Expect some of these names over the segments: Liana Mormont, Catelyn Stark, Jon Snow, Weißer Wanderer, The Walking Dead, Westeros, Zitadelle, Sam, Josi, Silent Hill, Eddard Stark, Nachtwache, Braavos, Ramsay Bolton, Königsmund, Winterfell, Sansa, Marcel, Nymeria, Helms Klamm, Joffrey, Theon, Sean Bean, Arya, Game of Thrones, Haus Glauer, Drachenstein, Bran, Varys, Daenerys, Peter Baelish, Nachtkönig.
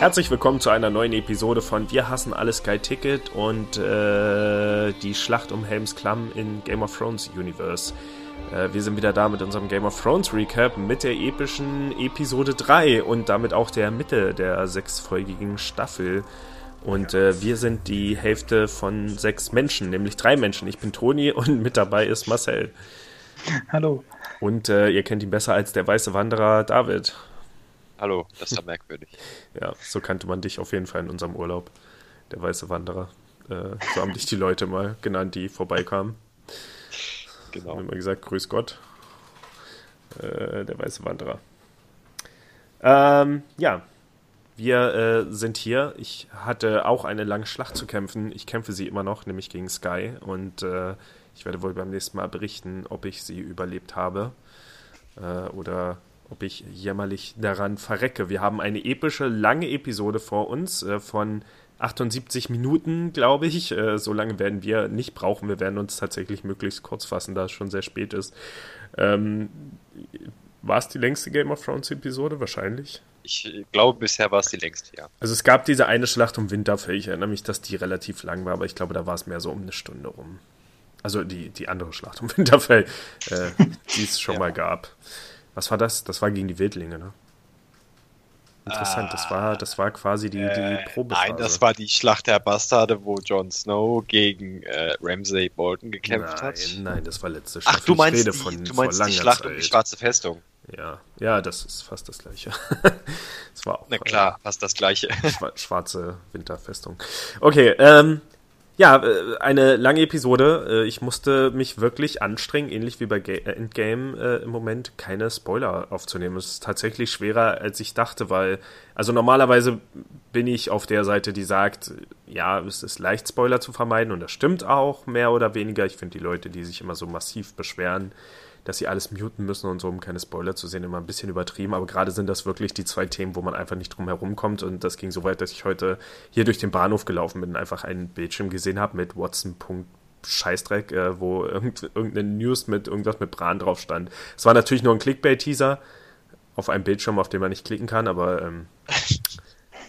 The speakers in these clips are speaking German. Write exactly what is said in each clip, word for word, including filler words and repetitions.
Herzlich willkommen zu einer neuen Episode von Wir hassen alle Sky Ticket und äh, die Schlacht um Helms Klamm in Game of Thrones Universe. Äh, wir sind wieder da mit unserem Game of Thrones Recap mit der epischen Episode drei und damit auch der Mitte der sechsfolgigen Staffel. Und äh, wir sind die Hälfte von sechs Menschen, nämlich drei Menschen. Ich bin Toni und mit dabei ist Marcel. Hallo. Und äh, ihr kennt ihn besser als der Weiße Wanderer David. Hallo, das ist ja merkwürdig. Ja, so kannte man dich auf jeden Fall in unserem Urlaub, der Weiße Wanderer. Äh, so haben dich die Leute mal genannt, die vorbeikamen. Genau. Haben immer gesagt, grüß Gott, äh, der Weiße Wanderer. Ähm, ja, wir äh, sind hier. Ich hatte auch eine lange Schlacht zu kämpfen. Ich kämpfe sie immer noch, nämlich gegen Sky. Und äh, ich werde wohl beim nächsten Mal berichten, ob ich sie überlebt habe äh, oder ob ich jämmerlich daran verrecke. Wir haben eine epische, lange Episode vor uns äh, von achtundsiebzig Minuten, glaube ich. Äh, so lange werden wir nicht brauchen. Wir werden uns tatsächlich möglichst kurz fassen, da es schon sehr spät ist. Ähm, war es die längste Game of Thrones-Episode? Wahrscheinlich. Ich glaube, bisher war es die längste, ja. Also es gab diese eine Schlacht um Winterfell. Ich erinnere mich, dass die relativ lang war, aber ich glaube, da war es mehr so um eine Stunde rum. Also die, die andere Schlacht um Winterfell, äh, die es schon ja. mal gab. Was war das? Das war gegen die Wildlinge, ne? Interessant, ah, das war das war quasi die, die Probephase. Nein, das war die Schlacht der Bastarde, wo Jon Snow gegen äh, Ramsay Bolton gekämpft nein, hat. Nein, das war letzte Schlacht. Ach, du meinst, ich rede die, von, du meinst vor die Schlacht Zeit. um die Schwarze Festung? Ja, ja, das ist fast das Gleiche. Das war auch, na klar, äh, fast das Gleiche. Schwarze Winterfestung. Okay, ähm... ja, eine lange Episode. Ich musste mich wirklich anstrengen, ähnlich wie bei Endgame äh, im Moment, keine Spoiler aufzunehmen. Es ist tatsächlich schwerer, als ich dachte, weil, also normalerweise bin ich auf der Seite, die sagt, ja, es ist leicht, Spoiler zu vermeiden, und das stimmt auch mehr oder weniger. Ich finde die Leute, die sich immer so massiv beschweren, dass sie alles muten müssen und so, um keine Spoiler zu sehen, immer ein bisschen übertrieben. Aber gerade sind das wirklich die zwei Themen, wo man einfach nicht drum herumkommt. Und das ging so weit, dass ich heute hier durch den Bahnhof gelaufen bin und einfach einen Bildschirm gesehen habe mit Watson.scheißdreck, äh, wo irgendeine News mit irgendwas mit Bran drauf stand. Es war natürlich nur ein Clickbait-Teaser auf einem Bildschirm, auf den man nicht klicken kann. Aber ähm,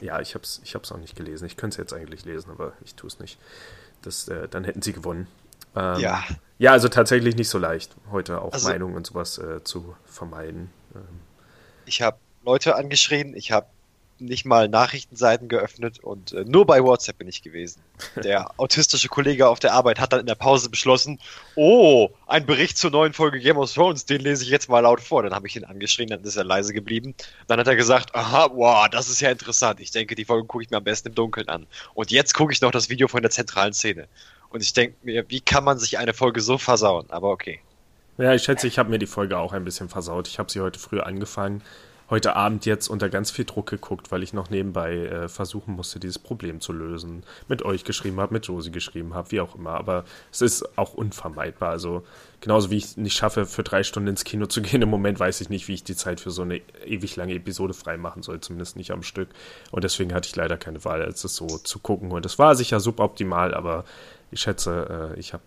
ja, ich habe es ich hab's auch nicht gelesen. Ich könnte es jetzt eigentlich lesen, aber ich tue es nicht. Das, äh, dann hätten sie gewonnen. Ähm, ja. Ja, also tatsächlich nicht so leicht, heute auch also, Meinungen und sowas äh, zu vermeiden. Ähm. Ich habe Leute angeschrien, ich habe nicht mal Nachrichtenseiten geöffnet und äh, nur bei WhatsApp bin ich gewesen. Der autistische Kollege auf der Arbeit hat dann in der Pause beschlossen, oh, ein Bericht zur neuen Folge Game of Thrones, den lese ich jetzt mal laut vor. Dann habe ich ihn angeschrien, dann ist er leise geblieben. Dann hat er gesagt, aha, wow, das ist ja interessant. Ich denke, die Folge gucke ich mir am besten im Dunkeln an. Und jetzt gucke ich noch das Video von der zentralen Szene. Und ich denke mir, wie kann man sich eine Folge so versauen? Aber okay. Ja, ich schätze, ich habe mir die Folge auch ein bisschen versaut. Ich habe sie heute früh angefangen, heute Abend jetzt unter ganz viel Druck geguckt, weil ich noch nebenbei äh, versuchen musste, dieses Problem zu lösen. Mit euch geschrieben habe, mit Josi geschrieben habe, wie auch immer. Aber es ist auch unvermeidbar. Also genauso wie ich es nicht schaffe, für drei Stunden ins Kino zu gehen, im Moment weiß ich nicht, wie ich die Zeit für so eine ewig lange Episode freimachen soll, zumindest nicht am Stück. Und deswegen hatte ich leider keine Wahl, als es so zu gucken. Und es war sicher suboptimal, aber ich schätze, ich habe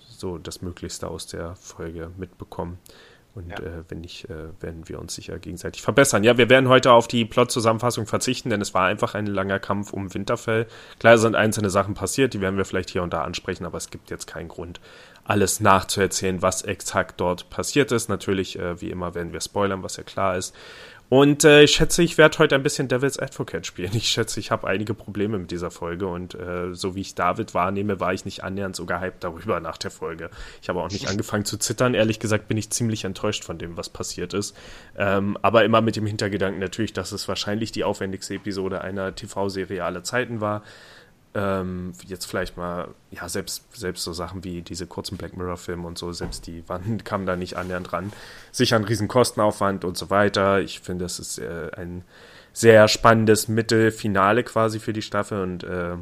so das Möglichste aus der Folge mitbekommen. Und ja. äh, wenn nicht, äh, werden wir uns sicher gegenseitig verbessern. Ja, wir werden heute auf die Plot-Zusammenfassung verzichten, denn es war einfach ein langer Kampf um Winterfell. Klar sind einzelne Sachen passiert, die werden wir vielleicht hier und da ansprechen, aber es gibt jetzt keinen Grund, alles nachzuerzählen, was exakt dort passiert ist. Natürlich, äh, wie immer, werden wir spoilern, was ja klar ist. Und äh, ich schätze, ich werde heute ein bisschen Devil's Advocate spielen. Ich schätze, ich habe einige Probleme mit dieser Folge und äh, so wie ich David wahrnehme, war ich nicht annähernd so gehypt darüber nach der Folge. Ich habe auch nicht angefangen zu zittern. Ehrlich gesagt bin ich ziemlich enttäuscht von dem, was passiert ist. Ähm, aber immer mit dem Hintergedanken natürlich, dass es wahrscheinlich die aufwendigste Episode einer T V-Serie aller Zeiten war. Ähm, jetzt vielleicht mal, ja, selbst, selbst so Sachen wie diese kurzen Black Mirror-Filme und so, selbst die waren, kamen da nicht annähernd ran. Sicher ein riesen Kostenaufwand und so weiter. Ich finde, das ist äh, ein sehr spannendes Mittelfinale quasi für die Staffel und äh,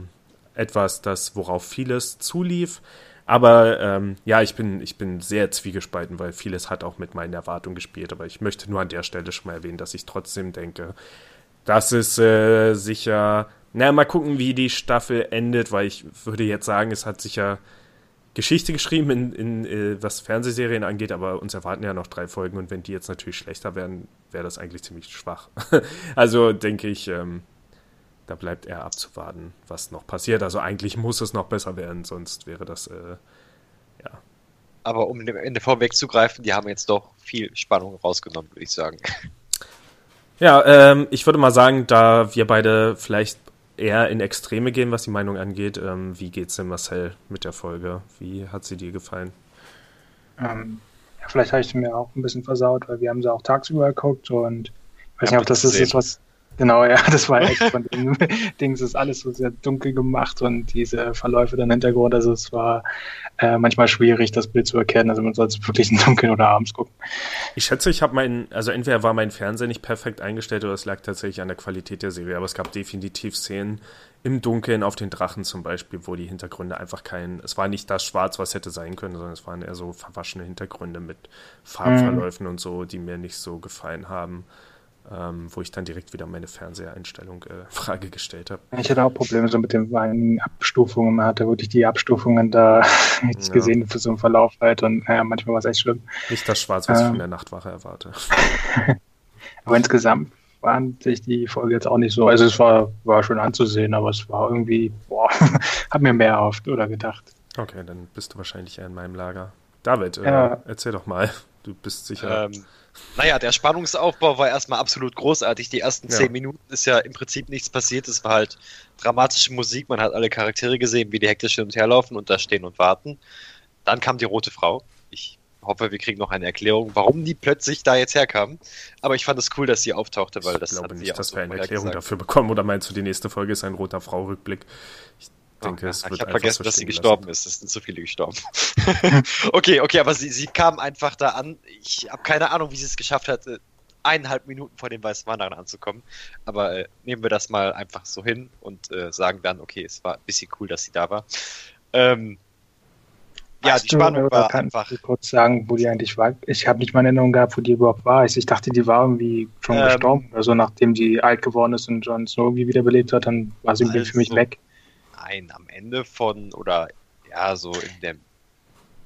etwas, das, worauf vieles zulief. Aber ähm, ja, ich bin, ich bin sehr zwiegespalten, weil vieles hat auch mit meinen Erwartungen gespielt. Aber ich möchte nur an der Stelle schon mal erwähnen, dass ich trotzdem denke, dass es äh, sicher... Na, mal gucken, wie die Staffel endet, weil ich würde jetzt sagen, es hat sicher Geschichte geschrieben, in, in, in, was Fernsehserien angeht, aber uns erwarten ja noch drei Folgen und wenn die jetzt natürlich schlechter werden, wäre das eigentlich ziemlich schwach. Also denke ich, ähm, da bleibt eher abzuwarten, was noch passiert. Also eigentlich muss es noch besser werden, sonst wäre das, äh, ja. Aber um dem Ende vorwegzugreifen, die haben jetzt doch viel Spannung rausgenommen, würde ich sagen. Ja, ähm, ich würde mal sagen, da wir beide vielleicht eher in Extreme gehen, was die Meinung angeht, ähm, wie geht's denn Marcel mit der Folge? Wie hat sie dir gefallen? Ähm, ja, vielleicht habe ich sie mir auch ein bisschen versaut, weil wir haben sie auch tagsüber geguckt und ich weiß ja, nicht, ob das gesehen. Ist was... Genau, ja, das war echt von dem Dings, ist alles so sehr dunkel gemacht und diese Verläufe dann im Hintergrund, also es war äh, manchmal schwierig, das Bild zu erkennen, also man sollte es wirklich im Dunkeln oder abends gucken. Ich schätze, ich habe meinen, also entweder war mein Fernseher nicht perfekt eingestellt oder es lag tatsächlich an der Qualität der Serie, aber es gab definitiv Szenen im Dunkeln auf den Drachen zum Beispiel, wo die Hintergründe einfach kein, es war nicht das Schwarz, was hätte sein können, sondern es waren eher so verwaschene Hintergründe mit Farbverläufen mhm. und so, die mir nicht so gefallen haben. Ähm, wo ich dann direkt wieder meine Fernseheinstellung äh, Frage gestellt habe. Ich hatte auch Probleme so mit den einigen Abstufungen. Man hat da wirklich die Abstufungen da jetzt ja. gesehen für so einen Verlauf halt und naja, manchmal war es echt schlimm. Nicht das Schwarz, was ähm. ich von der Nachtwache erwarte. Aber insgesamt fand ich die Folge jetzt auch nicht so, also es war, war schön anzusehen, aber es war irgendwie, boah, hab mir mehr erhofft oder gedacht. Okay, dann bist du wahrscheinlich eher in meinem Lager. David, äh, ja. erzähl doch mal. Du bist sicher... Ähm. Naja, der Spannungsaufbau war erstmal absolut großartig. Die ersten zehn ja. Minuten ist ja im Prinzip nichts passiert. Es war halt dramatische Musik. Man hat alle Charaktere gesehen, wie die hektisch hin und her laufen und da stehen und warten. Dann kam die rote Frau. Ich hoffe, wir kriegen noch eine Erklärung, warum die plötzlich da jetzt herkam. Aber ich fand es cool, dass sie auftauchte, weil das hat sie auch. Ich glaube nicht, dass so wir eine Erklärung gesagt. Dafür bekommen. Oder meinst du, die nächste Folge ist ein roter Frau-Rückblick? Ich denke, es wird ich habe vergessen, so dass sie gestorben lassen. Ist. Es sind so viele gestorben. okay, okay, aber sie, sie kam einfach da an. Ich habe keine Ahnung, wie sie es geschafft hat, eineinhalb Minuten vor den Weißen Wanderern anzukommen. Aber äh, nehmen wir das mal einfach so hin und äh, sagen dann, okay, es war ein bisschen cool, dass sie da war. Ähm, ja, die Spannung du, war kann einfach... Ich kurz sagen, wo die eigentlich war. Ich habe nicht mal eine Erinnerung gehabt, wo die überhaupt war. Ich dachte, die war irgendwie schon ähm, gestorben. Also nachdem die alt geworden ist und Jon Snow irgendwie wiederbelebt hat, dann war sie also, für mich weg. Nein, am Ende von, oder ja, so in der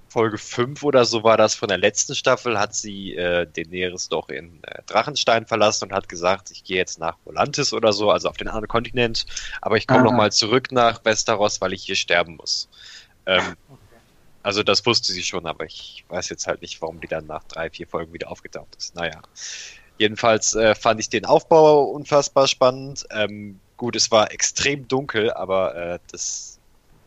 Folge fünf oder so war das von der letzten Staffel, hat sie äh, Daenerys doch in äh, Drachenstein verlassen und hat gesagt, ich gehe jetzt nach Volantis oder so, also auf den anderen Kontinent, aber ich komme nochmal zurück nach Westeros, weil ich hier sterben muss. Ähm, okay. Also das wusste sie schon, aber ich weiß jetzt halt nicht, warum die dann nach drei, vier Folgen wieder aufgetaucht ist. Naja, jedenfalls äh, fand ich den Aufbau unfassbar spannend, ähm, gut, es war extrem dunkel, aber äh, das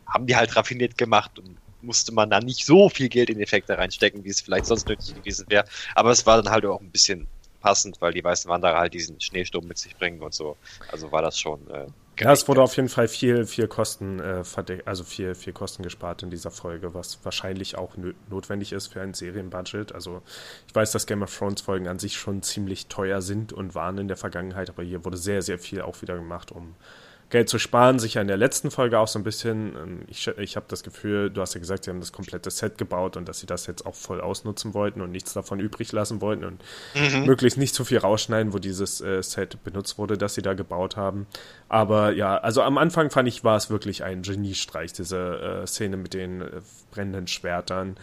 haben die halt raffiniert gemacht und musste man da nicht so viel Geld in Effekte reinstecken, wie es vielleicht sonst nötig gewesen wäre. Aber es war dann halt auch ein bisschen passend, weil die weißen Wanderer halt diesen Schneesturm mit sich bringen und so. Also war das schon... Äh, ja, es wurde auf jeden Fall viel, viel Kosten äh, verdeckt, also viel, viel Kosten gespart in dieser Folge, was wahrscheinlich auch nö- notwendig ist für ein Serienbudget. Also ich weiß, dass Game of Thrones Folgen an sich schon ziemlich teuer sind und waren in der Vergangenheit, aber hier wurde sehr, sehr viel auch wieder gemacht, um Geld zu sparen. Sicher in der letzten Folge auch so ein bisschen. Ähm, ich ich habe das Gefühl, du hast ja gesagt, sie haben das komplette Set gebaut und dass sie das jetzt auch voll ausnutzen wollten und nichts davon übrig lassen wollten und mhm. möglichst nicht so viel rausschneiden, wo dieses äh, Set benutzt wurde, das sie da gebaut haben. Aber ja, also am Anfang fand ich, war es wirklich ein Geniestreich, diese äh, Szene mit den äh, brennenden Schwertern,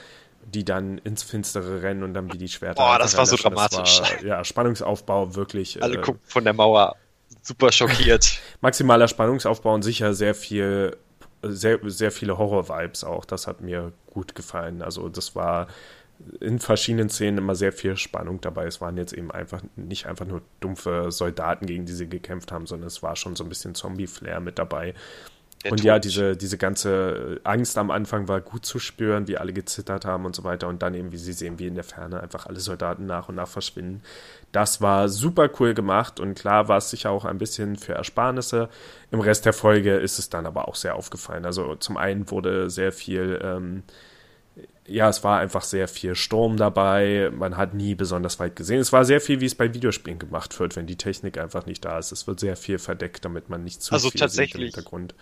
die dann ins Finstere rennen und dann wie die Schwerter... Boah, das war so dramatisch. War, ja, Spannungsaufbau wirklich... Alle äh, gucken von der Mauer super schockiert. Maximaler Spannungsaufbau und sicher sehr viel, sehr, sehr viele Horror-Vibes auch. Das hat mir gut gefallen. Also das war in verschiedenen Szenen immer sehr viel Spannung dabei. Es waren jetzt eben einfach nicht einfach nur dumpfe Soldaten, gegen die sie gekämpft haben, sondern es war schon so ein bisschen Zombie-Flair mit dabei. Der und Tod. Ja, diese, diese ganze Angst am Anfang war gut zu spüren, wie alle gezittert haben und so weiter. Und dann eben, wie sie sehen, wie in der Ferne einfach alle Soldaten nach und nach verschwinden. Das war super cool gemacht und klar war es sicher auch ein bisschen für Ersparnisse. Im Rest der Folge ist es dann aber auch sehr aufgefallen. Also zum einen wurde sehr viel... Ähm, Ja, es war einfach sehr viel Sturm dabei, man hat nie besonders weit gesehen. Es war sehr viel, wie es bei Videospielen gemacht wird, wenn die Technik einfach nicht da ist. Es wird sehr viel verdeckt, damit man nicht zu also viel sieht im Hintergrund.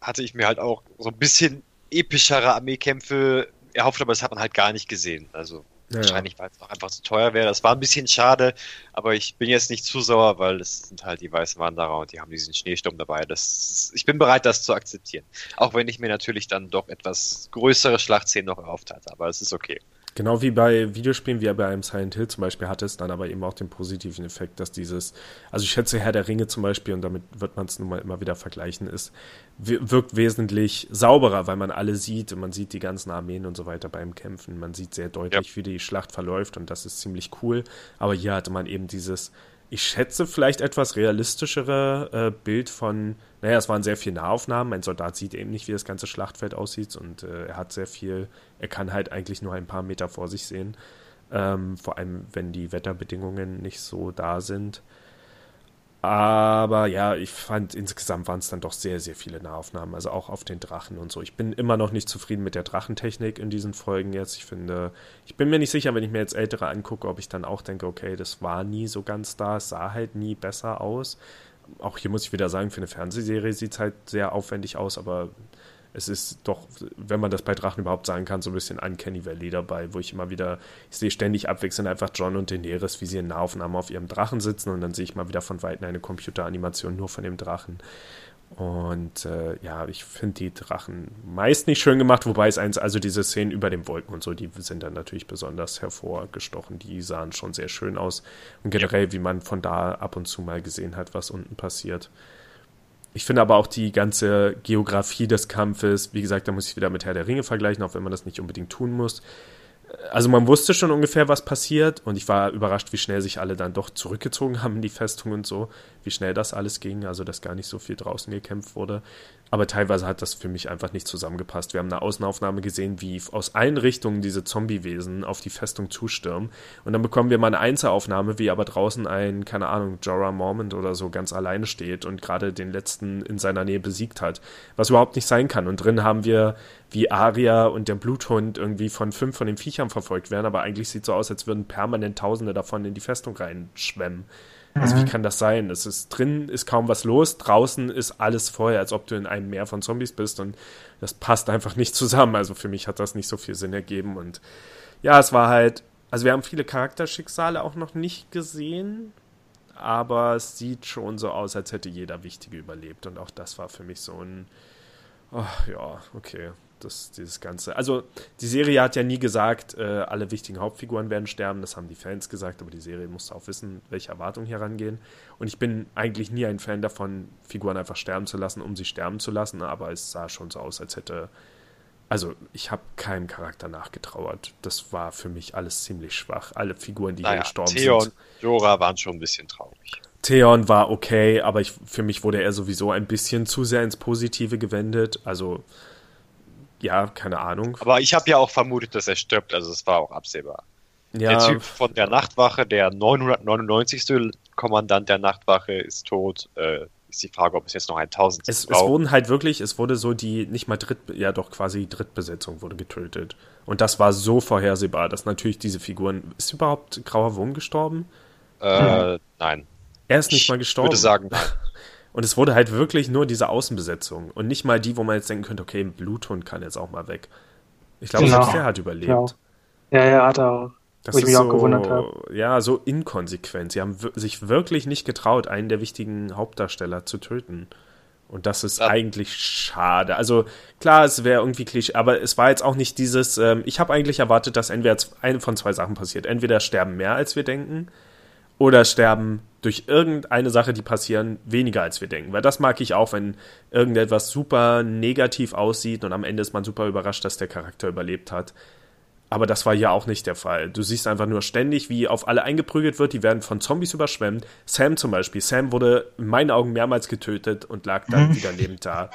Hatte ich mir halt auch so ein bisschen epischere Armeekämpfe erhofft, aber das hat man halt gar nicht gesehen. Also ja, wahrscheinlich, weil es auch einfach zu teuer wäre. Das war ein bisschen schade, aber ich bin jetzt nicht zu sauer, weil das sind halt die weißen Wanderer und die haben diesen Schneesturm dabei. Das, ich bin bereit, das zu akzeptieren. Auch wenn ich mir natürlich dann doch etwas größere Schlachtszenen noch erhofft hatte, aber es ist okay. Genau wie bei Videospielen, wie bei einem Silent Hill zum Beispiel, hat es dann aber eben auch den positiven Effekt, dass dieses, also ich schätze Herr der Ringe zum Beispiel, und damit wird man es nun mal immer wieder vergleichen, ist, wirkt wesentlich sauberer, weil man alle sieht und man sieht die ganzen Armeen und so weiter beim Kämpfen. Man sieht sehr deutlich, ja, wie die Schlacht verläuft, und das ist ziemlich cool. Aber hier hatte man eben dieses, ich schätze, vielleicht etwas realistischere äh, Bild von, naja, es waren sehr viele Nahaufnahmen, ein Soldat sieht eben nicht, wie das ganze Schlachtfeld aussieht, und äh, er hat sehr viel, er kann halt eigentlich nur ein paar Meter vor sich sehen, ähm, vor allem, wenn die Wetterbedingungen nicht so da sind. Aber ja, ich fand, insgesamt waren es dann doch sehr, sehr viele Nahaufnahmen, also auch auf den Drachen und so. Ich bin immer noch nicht zufrieden mit der Drachentechnik in diesen Folgen jetzt. Ich finde, ich bin mir nicht sicher, wenn ich mir jetzt ältere angucke, ob ich dann auch denke, okay, das war nie so ganz da, es sah halt nie besser aus. Auch hier muss ich wieder sagen, für eine Fernsehserie sieht es halt sehr aufwendig aus, aber es ist doch, wenn man das bei Drachen überhaupt sagen kann, so ein bisschen Uncanny Valley dabei, wo ich immer wieder, ich sehe ständig abwechselnd einfach Jon und Daenerys, wie sie in Nahaufnahmen auf ihrem Drachen sitzen, und dann sehe ich mal wieder von Weitem eine Computeranimation nur von dem Drachen. Und äh, ja, ich finde die Drachen meist nicht schön gemacht, wobei es eins, also diese Szenen über den Wolken und so, die sind dann natürlich besonders hervorgestochen, die sahen schon sehr schön aus. Und generell, wie man von da ab und zu mal gesehen hat, was unten passiert. Ich finde aber auch die ganze Geografie des Kampfes, wie gesagt, da muss ich wieder mit Herr der Ringe vergleichen, auch wenn man das nicht unbedingt tun muss. Also man wusste schon ungefähr, was passiert, und ich war überrascht, wie schnell sich alle dann doch zurückgezogen haben in die Festung und so, wie schnell das alles ging, also dass gar nicht so viel draußen gekämpft wurde. Aber teilweise hat das für mich einfach nicht zusammengepasst. Wir haben eine Außenaufnahme gesehen, wie aus allen Richtungen diese Zombiewesen auf die Festung zustürmen. Und dann bekommen wir mal eine Einzelaufnahme, wie aber draußen ein, keine Ahnung, Jorah Mormont oder so ganz alleine steht und gerade den letzten in seiner Nähe besiegt hat. Was überhaupt nicht sein kann. Und drin haben wir, wie Arya und der Bluthund irgendwie von fünf von den Viechern verfolgt werden. Aber eigentlich sieht es so aus, als würden permanent Tausende davon in die Festung reinschwemmen. Also wie kann das sein? Es ist drin, ist kaum was los, draußen ist alles Feuer, als ob du in einem Meer von Zombies bist, und das passt einfach nicht zusammen. Also für mich hat das nicht so viel Sinn ergeben, und ja, es war halt, also wir haben viele Charakterschicksale auch noch nicht gesehen, aber es sieht schon so aus, als hätte jeder Wichtige überlebt, und auch das war für mich so ein, oh, ja, okay. Das, dieses Ganze. Also die Serie hat ja nie gesagt, äh, alle wichtigen Hauptfiguren werden sterben, das haben die Fans gesagt, aber die Serie musste auch wissen, welche Erwartungen hier rangehen. Und ich bin eigentlich nie ein Fan davon, Figuren einfach sterben zu lassen, um sie sterben zu lassen, aber es sah schon so aus, als hätte, also ich habe keinem Charakter nachgetrauert. Das war für mich alles ziemlich schwach. Alle Figuren, die naja, hier gestorben Theon, sind. Theon und Jorah waren schon ein bisschen traurig. Theon war okay, aber ich, für mich wurde er sowieso ein bisschen zu sehr ins Positive gewendet, also ja, keine Ahnung. Aber ich habe ja auch vermutet, dass er stirbt, also es war auch absehbar. Ja. Der Typ von der Nachtwache, der neunhundertneunundneunzigste Kommandant der Nachtwache, ist tot. Äh, ist die Frage, ob es jetzt noch ein tausendste Es, es wurden halt wirklich, es wurde so die, nicht mal Dritt, ja doch quasi Drittbesetzung wurde getötet. Und das war so vorhersehbar, dass natürlich diese Figuren, ist überhaupt Grauer Wurm gestorben? Äh, hm. nein. Er ist nicht ich mal gestorben. Ich würde sagen, nein. Und es wurde halt wirklich nur diese Außenbesetzung. Und nicht mal die, wo man jetzt denken könnte, okay, ein Bluthund kann jetzt auch mal weg. Ich glaube, genau. selbst der hat überlebt. Genau. Ja, ja, hat er auch. Das ist so, ja, so inkonsequent. Sie haben sich wirklich nicht getraut, einen der wichtigen Hauptdarsteller zu töten. Und das ist ja eigentlich schade. Also klar, es wäre irgendwie Klischee, aber es war jetzt auch nicht dieses, ähm, ich habe eigentlich erwartet, dass entweder eine von zwei Sachen passiert. Entweder sterben mehr, als wir denken, oder sterben durch irgendeine Sache, die passieren, weniger als wir denken. Weil das mag ich auch, wenn irgendetwas super negativ aussieht und am Ende ist man super überrascht, dass der Charakter überlebt hat. Aber das war hier auch nicht der Fall. Du siehst einfach nur ständig, wie auf alle eingeprügelt wird, die werden von Zombies überschwemmt. Sam zum Beispiel. Sam wurde in meinen Augen mehrmals getötet und lag dann wieder lebend da.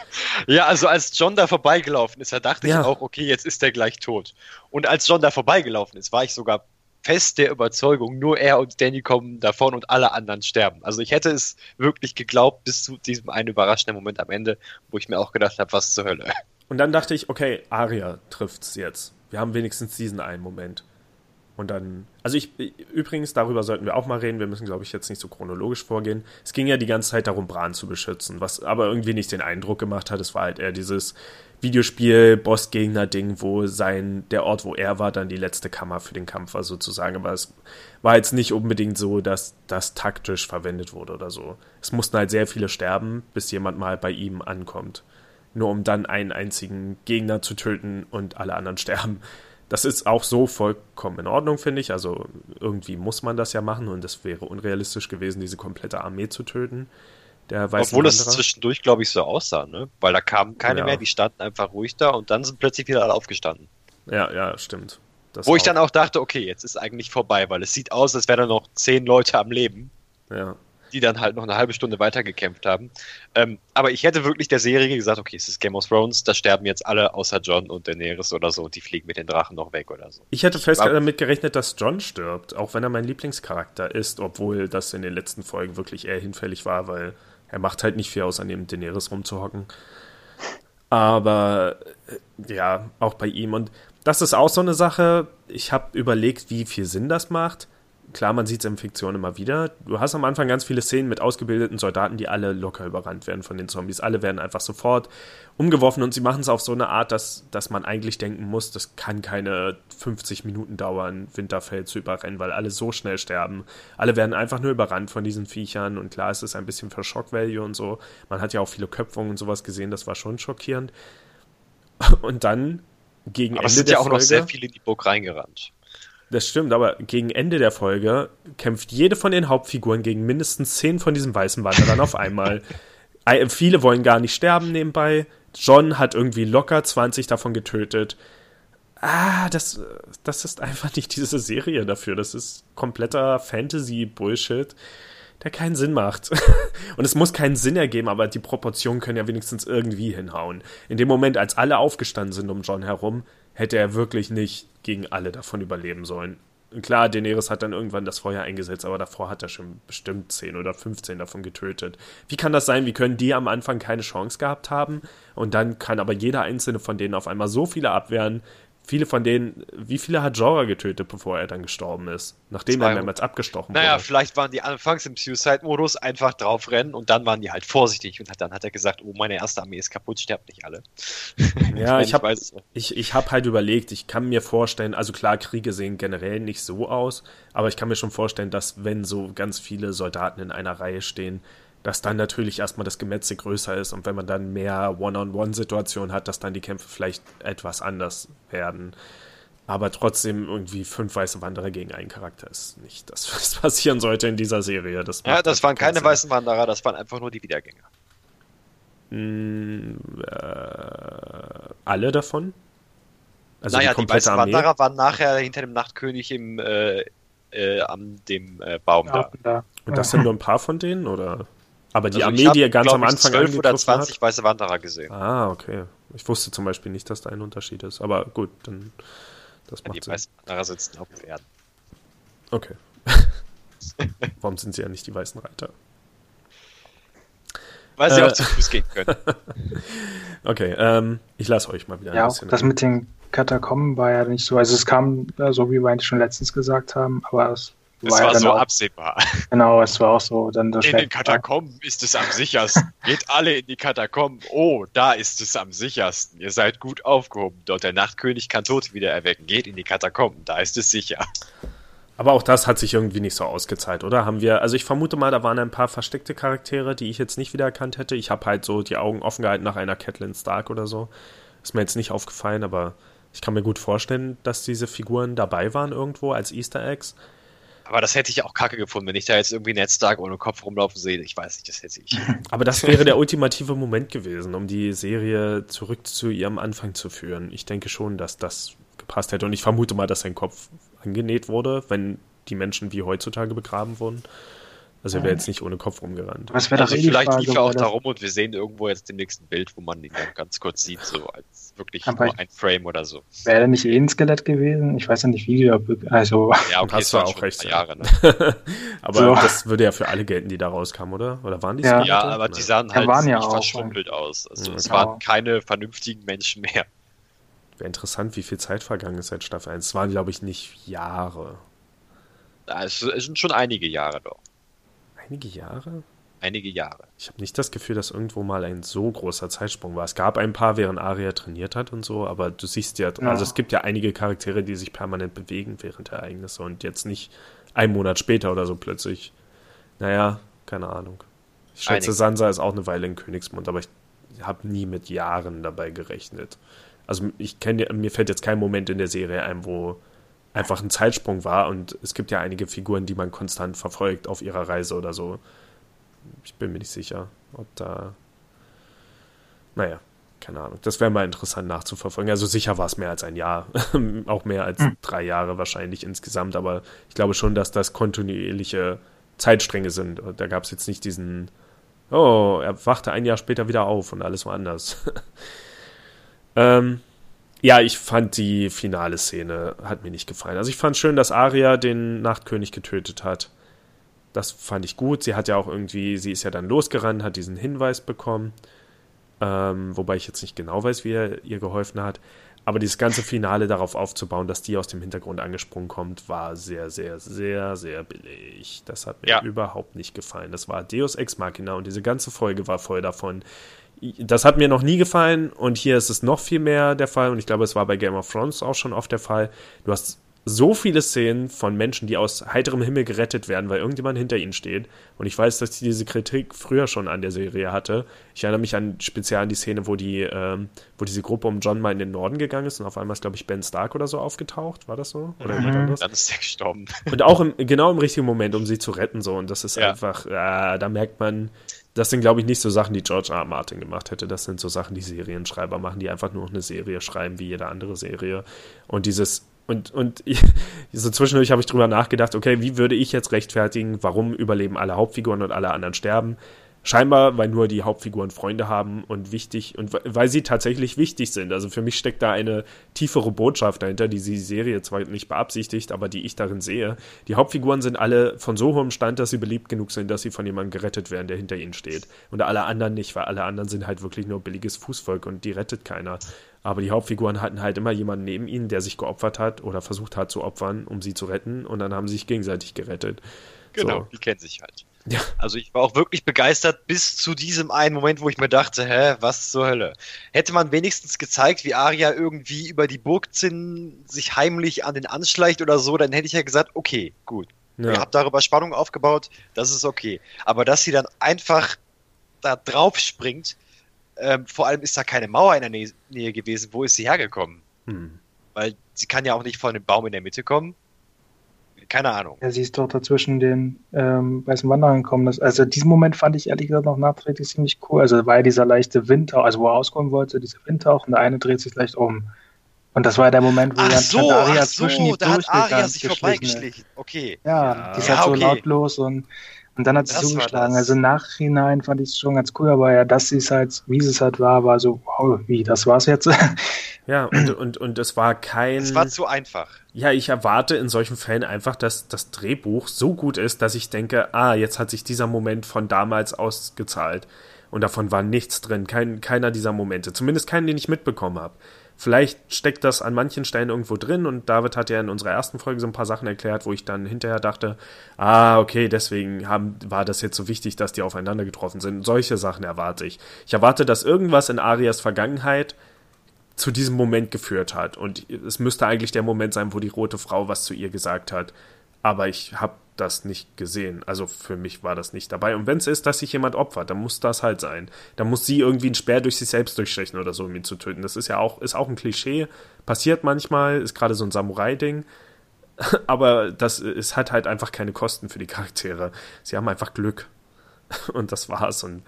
Ja, also als Jon da vorbeigelaufen ist, da dachte ja. ich auch, okay, jetzt ist der gleich tot. Und als Jon da vorbeigelaufen ist, war ich sogar fest der Überzeugung, nur er und Danny kommen davon und alle anderen sterben. Also ich hätte es wirklich geglaubt, bis zu diesem einen überraschenden Moment am Ende, wo ich mir auch gedacht habe, was zur Hölle. Und dann dachte ich, okay, Arya trifft's jetzt. Wir haben wenigstens diesen einen Moment. Und dann, also ich, übrigens, darüber sollten wir auch mal reden, wir müssen, glaube ich, jetzt nicht so chronologisch vorgehen. Es ging ja die ganze Zeit darum, Bran zu beschützen, was aber irgendwie nicht den Eindruck gemacht hat. Es war halt eher dieses Videospiel-Boss-Gegner-Ding, wo sein, der Ort, wo er war, dann die letzte Kammer für den Kampf war sozusagen. Aber es war jetzt nicht unbedingt so, dass das taktisch verwendet wurde oder so. Es mussten halt sehr viele sterben, bis jemand mal bei ihm ankommt. Nur um dann einen einzigen Gegner zu töten und alle anderen sterben. Das ist auch so vollkommen in Ordnung, finde ich. Also irgendwie muss man das ja machen und es wäre unrealistisch gewesen, diese komplette Armee zu töten. Der Weißen Obwohl Wanderer. Das zwischendurch, glaube ich, so aussah, ne? Weil da kamen keine ja. mehr, die standen einfach ruhig da und dann sind plötzlich wieder alle aufgestanden. Ja, ja, stimmt. Das Wo auch. ich dann auch dachte, okay, jetzt ist eigentlich vorbei, weil es sieht aus, als wären da noch zehn Leute am Leben, ja. die dann halt noch eine halbe Stunde weitergekämpft haben. Ähm, aber ich hätte wirklich der Serie gesagt, okay, es ist Game of Thrones, da sterben jetzt alle außer Jon und Daenerys oder so und die fliegen mit den Drachen noch weg oder so. Ich hätte fest ich damit gerechnet, dass Jon stirbt, auch wenn er mein Lieblingscharakter ist, obwohl das in den letzten Folgen wirklich eher hinfällig war, weil er macht halt nicht viel aus, an dem Daenerys rumzuhocken. Aber ja, auch bei ihm. Und das ist auch so eine Sache. Ich habe überlegt, wie viel Sinn das macht. Klar, man sieht es in Fiktion immer wieder. Du hast am Anfang ganz viele Szenen mit ausgebildeten Soldaten, die alle locker überrannt werden von den Zombies. Alle werden einfach sofort umgeworfen und sie machen es auf so eine Art, dass, dass man eigentlich denken muss, das kann keine fünfzig Minuten dauern, Winterfell zu überrennen, weil alle so schnell sterben. Alle werden einfach nur überrannt von diesen Viechern und klar, es ist ein bisschen für Shock-Value und so. Man hat ja auch viele Köpfungen und sowas gesehen, das war schon schockierend. Und dann gegen aber Ende der Folge... Aber es sind ja auch Folge, noch sehr viele in die Burg reingerannt. Das stimmt, aber gegen Ende der Folge kämpft jede von den Hauptfiguren gegen mindestens zehn von diesen weißen Wanderern auf einmal. E- viele wollen gar nicht sterben nebenbei. Jon hat irgendwie locker zwanzig davon getötet. Ah, das, das ist einfach nicht diese Serie dafür. Das ist kompletter Fantasy-Bullshit, der keinen Sinn macht. Und es muss keinen Sinn ergeben, aber die Proportionen können ja wenigstens irgendwie hinhauen. In dem Moment, als alle aufgestanden sind um Jon herum, hätte er wirklich nicht gegen alle davon überleben sollen. Klar, Daenerys hat dann irgendwann das Feuer eingesetzt, aber davor hat er schon bestimmt zehn oder fünfzehn davon getötet. Wie kann das sein? Wie können die am Anfang keine Chance gehabt haben? Und dann kann aber jeder einzelne von denen auf einmal so viele abwehren. Viele von denen, wie viele hat Jorah getötet, bevor er dann gestorben ist? Nachdem er mehrmals abgestochen naja, wurde. Naja, vielleicht waren die anfangs im Suicide-Modus, einfach draufrennen und dann waren die halt vorsichtig und dann hat er gesagt, oh, meine erste Armee ist kaputt, sterbt nicht alle. Ja, ich, ich habe ich, ich hab halt überlegt, ich kann mir vorstellen, also klar, Kriege sehen generell nicht so aus, aber ich kann mir schon vorstellen, dass wenn so ganz viele Soldaten in einer Reihe stehen, dass dann natürlich erstmal das Gemetzel größer ist und wenn man dann mehr One-on-One-Situationen hat, dass dann die Kämpfe vielleicht etwas anders werden. Aber trotzdem irgendwie fünf weiße Wanderer gegen einen Charakter ist nicht das, was passieren sollte in dieser Serie. Das ja, das waren keine weißen Wanderer, das waren einfach nur die Wiedergänger. Mm, äh, alle davon? Also naja, die, die weißen Armee? Wanderer waren nachher hinter dem Nachtkönig im, äh, äh, an dem äh, Baum ja, da. da. Und das sind nur ein paar von denen, oder... Aber die also Armee, die ihr ganz am Anfang angegriffen hat? Ich habe, glaube ich, zwölf oder zwanzig weiße Wanderer gesehen. Ah, okay. Ich wusste zum Beispiel nicht, dass da ein Unterschied ist. Aber gut, dann das ja, macht die Sinn. Die weißen Wanderer sitzen auf dem Erden. Okay. Warum sind sie ja nicht die weißen Reiter? Weil äh, sie auch zu Fuß gehen können. Okay, ähm, ich lasse euch mal wieder ja, ein bisschen. Ja, das rein. Mit den Katakomben war ja nicht so. Also es kam, so wie wir eigentlich schon letztens gesagt haben, aber es... Es war, war so auch, absehbar. Genau, es war auch so. Dann das in den Katakomben ist es am sichersten. Geht alle in die Katakomben. Oh, da ist es am sichersten. Ihr seid gut aufgehoben. Dort der Nachtkönig kann Tote wieder erwecken. Geht in die Katakomben. Da ist es sicher. Aber auch das hat sich irgendwie nicht so ausgezahlt, oder? Haben wir? Also ich vermute mal, da waren ein paar versteckte Charaktere, die ich jetzt nicht wiedererkannt hätte. Ich habe halt so die Augen offen gehalten nach einer Catelyn Stark oder so. Ist mir jetzt nicht aufgefallen, aber ich kann mir gut vorstellen, dass diese Figuren dabei waren irgendwo als Easter Eggs. Aber das hätte ich auch kacke gefunden, wenn ich da jetzt irgendwie Ned Stark ohne Kopf rumlaufen sehe. Ich weiß nicht, das hätte ich. Aber das wäre der ultimative Moment gewesen, um die Serie zurück zu ihrem Anfang zu führen. Ich denke schon, dass das gepasst hätte. Und ich vermute mal, dass sein Kopf angenäht wurde, wenn die Menschen wie heutzutage begraben wurden. Also er wäre jetzt nicht ohne Kopf rumgerannt. Was wäre also vielleicht Frage, lief er auch da rum und wir sehen irgendwo jetzt den nächsten Bild, wo man ihn dann ganz kurz sieht, so als wirklich aber nur ein Frame oder so. Wäre er nicht eh ein Skelett gewesen? Ich weiß ja nicht, wie. Also ja, okay, hast du auch recht. Jahre, ne? Aber so. Das würde ja für alle gelten, die da rauskamen, oder? Oder waren die ja. Skelette? Ja, aber die sahen ja, halt waren ja nicht auch verschrumpelt aus. Also mhm, es genau. waren keine vernünftigen Menschen mehr. Wäre interessant, wie viel Zeit vergangen ist seit Staffel eins. Es waren, glaube ich, nicht Jahre. Es sind schon einige Jahre doch. Einige Jahre? Einige Jahre. Ich habe nicht das Gefühl, dass irgendwo mal ein so großer Zeitsprung war. Es gab ein paar, während Arya trainiert hat und so, aber du siehst ja, ja. also es gibt ja einige Charaktere, die sich permanent bewegen während der Ereignisse und jetzt nicht einen Monat später oder so plötzlich. Naja, keine Ahnung. Ich schätze, einige. Sansa ist auch eine Weile in Königsmund, aber ich habe nie mit Jahren dabei gerechnet. Also ich kenne, mir fällt jetzt kein Moment in der Serie ein, wo einfach ein Zeitsprung war, und es gibt ja einige Figuren, die man konstant verfolgt auf ihrer Reise oder so. Ich bin mir nicht sicher, ob da... Naja, keine Ahnung. Das wäre mal interessant nachzuverfolgen. Also sicher war es mehr als ein Jahr, auch mehr als mhm. drei Jahre wahrscheinlich insgesamt, aber ich glaube schon, dass das kontinuierliche Zeitstränge sind. Da gab es jetzt nicht diesen, oh, er wachte ein Jahr später wieder auf und alles war anders. ähm, ja, ich fand die finale Szene, hat mir nicht gefallen. Also ich fand schön, dass Arya den Nachtkönig getötet hat. Das fand ich gut. Sie hat ja auch irgendwie, sie ist ja dann losgerannt, hat diesen Hinweis bekommen. Ähm, wobei ich jetzt nicht genau weiß, wie er ihr geholfen hat. Aber dieses ganze Finale darauf aufzubauen, dass die aus dem Hintergrund angesprungen kommt, war sehr, sehr, sehr, sehr billig. Das hat mir ja. überhaupt nicht gefallen. Das war Deus Ex Machina und diese ganze Folge war voll davon. Das hat mir noch nie gefallen und hier ist es noch viel mehr der Fall, und ich glaube, es war bei Game of Thrones auch schon oft der Fall. Du hast so viele Szenen von Menschen, die aus heiterem Himmel gerettet werden, weil irgendjemand hinter ihnen steht. Und ich weiß, dass ich diese Kritik früher schon an der Serie hatte. Ich erinnere mich an speziell an die Szene, wo die, ähm, wo diese Gruppe um Jon mal in den Norden gegangen ist und auf einmal ist, glaube ich, Ben Stark oder so aufgetaucht. War das so? Oder jemand mhm. anderes? Dann ist er gestorben. Und auch im, genau im richtigen Moment, um sie zu retten, so. Und das ist ja. einfach, äh, da merkt man, das sind, glaube ich, nicht so Sachen, die George R. R. Martin gemacht hätte. Das sind so Sachen, die Serienschreiber machen, die einfach nur eine Serie schreiben, wie jede andere Serie. Und dieses Und, und ich, so zwischendurch habe ich drüber nachgedacht, okay, wie würde ich jetzt rechtfertigen, warum überleben alle Hauptfiguren und alle anderen sterben? Scheinbar, weil nur die Hauptfiguren Freunde haben und wichtig, und weil sie tatsächlich wichtig sind. Also für mich steckt da eine tiefere Botschaft dahinter, die die Serie zwar nicht beabsichtigt, aber die ich darin sehe. Die Hauptfiguren sind alle von so hohem Stand, dass sie beliebt genug sind, dass sie von jemandem gerettet werden, der hinter ihnen steht. Und alle anderen nicht, weil alle anderen sind halt wirklich nur billiges Fußvolk und die rettet keiner. Aber die Hauptfiguren hatten halt immer jemanden neben ihnen, der sich geopfert hat oder versucht hat zu opfern, um sie zu retten. Und dann haben sie sich gegenseitig gerettet. Genau, so. Die kennen sich halt. Ja. Also ich war auch wirklich begeistert bis zu diesem einen Moment, wo ich mir dachte, hä, was zur Hölle? Hätte man wenigstens gezeigt, wie Arya irgendwie über die Burg zinnen, sich heimlich an den anschleicht oder so, dann hätte ich ja gesagt, okay, gut. Ja. Ihr habt darüber Spannung aufgebaut, das ist okay. Aber dass sie dann einfach da drauf springt, ähm, vor allem ist da keine Mauer in der Nä- Nähe gewesen, wo ist sie hergekommen? Hm. Weil sie kann ja auch nicht von dem Baum in der Mitte kommen. Keine Ahnung. Ja, sie ist doch dazwischen den ähm, weißen Wanderern gekommen. Das, also diesen Moment fand ich ehrlich gesagt noch nachträglich ziemlich cool. Also war ja dieser leichte Winter, also wo er rauskommen wollte, dieser Windhauch, und der eine dreht sich leicht um. Und das war ja der Moment, wo ach dann so, Arya ach zwischen so, die da hat Arya sich vorbeigeschlichen. Okay. Ja, die ist ja, halt so okay. lautlos und, und dann hat sie das zugeschlagen. Also nachhinein fand ich es schon ganz cool, aber ja, dass sie es halt, wie es halt war, war so, wow, wie, das war's jetzt? Ja, und, und, und es war kein... Es war zu einfach. Ja, ich erwarte in solchen Fällen einfach, dass das Drehbuch so gut ist, dass ich denke, ah, jetzt hat sich dieser Moment von damals ausgezahlt. Und davon war nichts drin, kein, keiner dieser Momente. Zumindest keinen, den ich mitbekommen habe. Vielleicht steckt das an manchen Stellen irgendwo drin, und David hat ja in unserer ersten Folge so ein paar Sachen erklärt, wo ich dann hinterher dachte, ah, okay, deswegen haben, war das jetzt so wichtig, dass die aufeinander getroffen sind. Solche Sachen erwarte ich. Ich erwarte, dass irgendwas in Arias Vergangenheit zu diesem Moment geführt hat. Und es müsste eigentlich der Moment sein, wo die rote Frau was zu ihr gesagt hat. Aber ich habe das nicht gesehen. Also für mich war das nicht dabei. Und wenn es ist, dass sich jemand opfert, dann muss das halt sein. Dann muss sie irgendwie einen Speer durch sich selbst durchstechen oder so, um ihn zu töten. Das ist ja auch, ist auch ein Klischee. Passiert manchmal, ist gerade so ein Samurai-Ding. Aber das, es hat halt einfach keine Kosten für die Charaktere. Sie haben einfach Glück. Und das war's. Und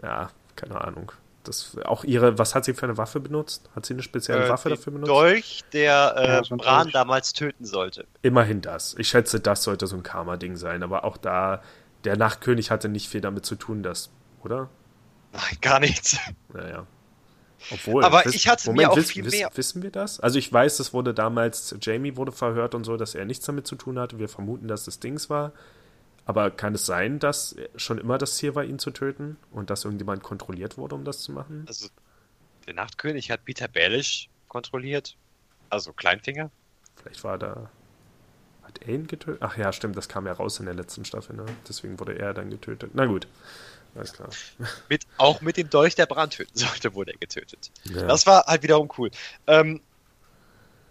ja, keine Ahnung. Das, auch ihre, was hat sie für eine Waffe benutzt? Hat sie eine spezielle äh, Waffe dafür benutzt? Dolch, der äh, Bran damals töten sollte. Immerhin das. Ich schätze, das sollte so ein Karma-Ding sein. Aber auch da, der Nachtkönig hatte nicht viel damit zu tun, dass, oder? Nein, gar nichts. Naja. Obwohl, aber wiss, ich hatte Moment, mir auch wiss, viel wiss, mehr. Wissen wir das? Also ich weiß, es wurde damals, Jamie wurde verhört und so, dass er nichts damit zu tun hatte. Wir vermuten, dass das Dings war. Aber kann es sein, dass schon immer das Ziel war, ihn zu töten und dass irgendjemand kontrolliert wurde, um das zu machen? Also, der Nachtkönig hat Peter Baelish kontrolliert. Also, Kleinfinger. Vielleicht war da... Hat er ihn getötet? Ach ja, stimmt, das kam ja raus in der letzten Staffel, ne? Deswegen wurde er dann getötet. Na gut, alles klar. Mit, auch mit dem Dolch, der Bran töten sollte, wurde er getötet. Ja. Das war halt wiederum cool. Ähm,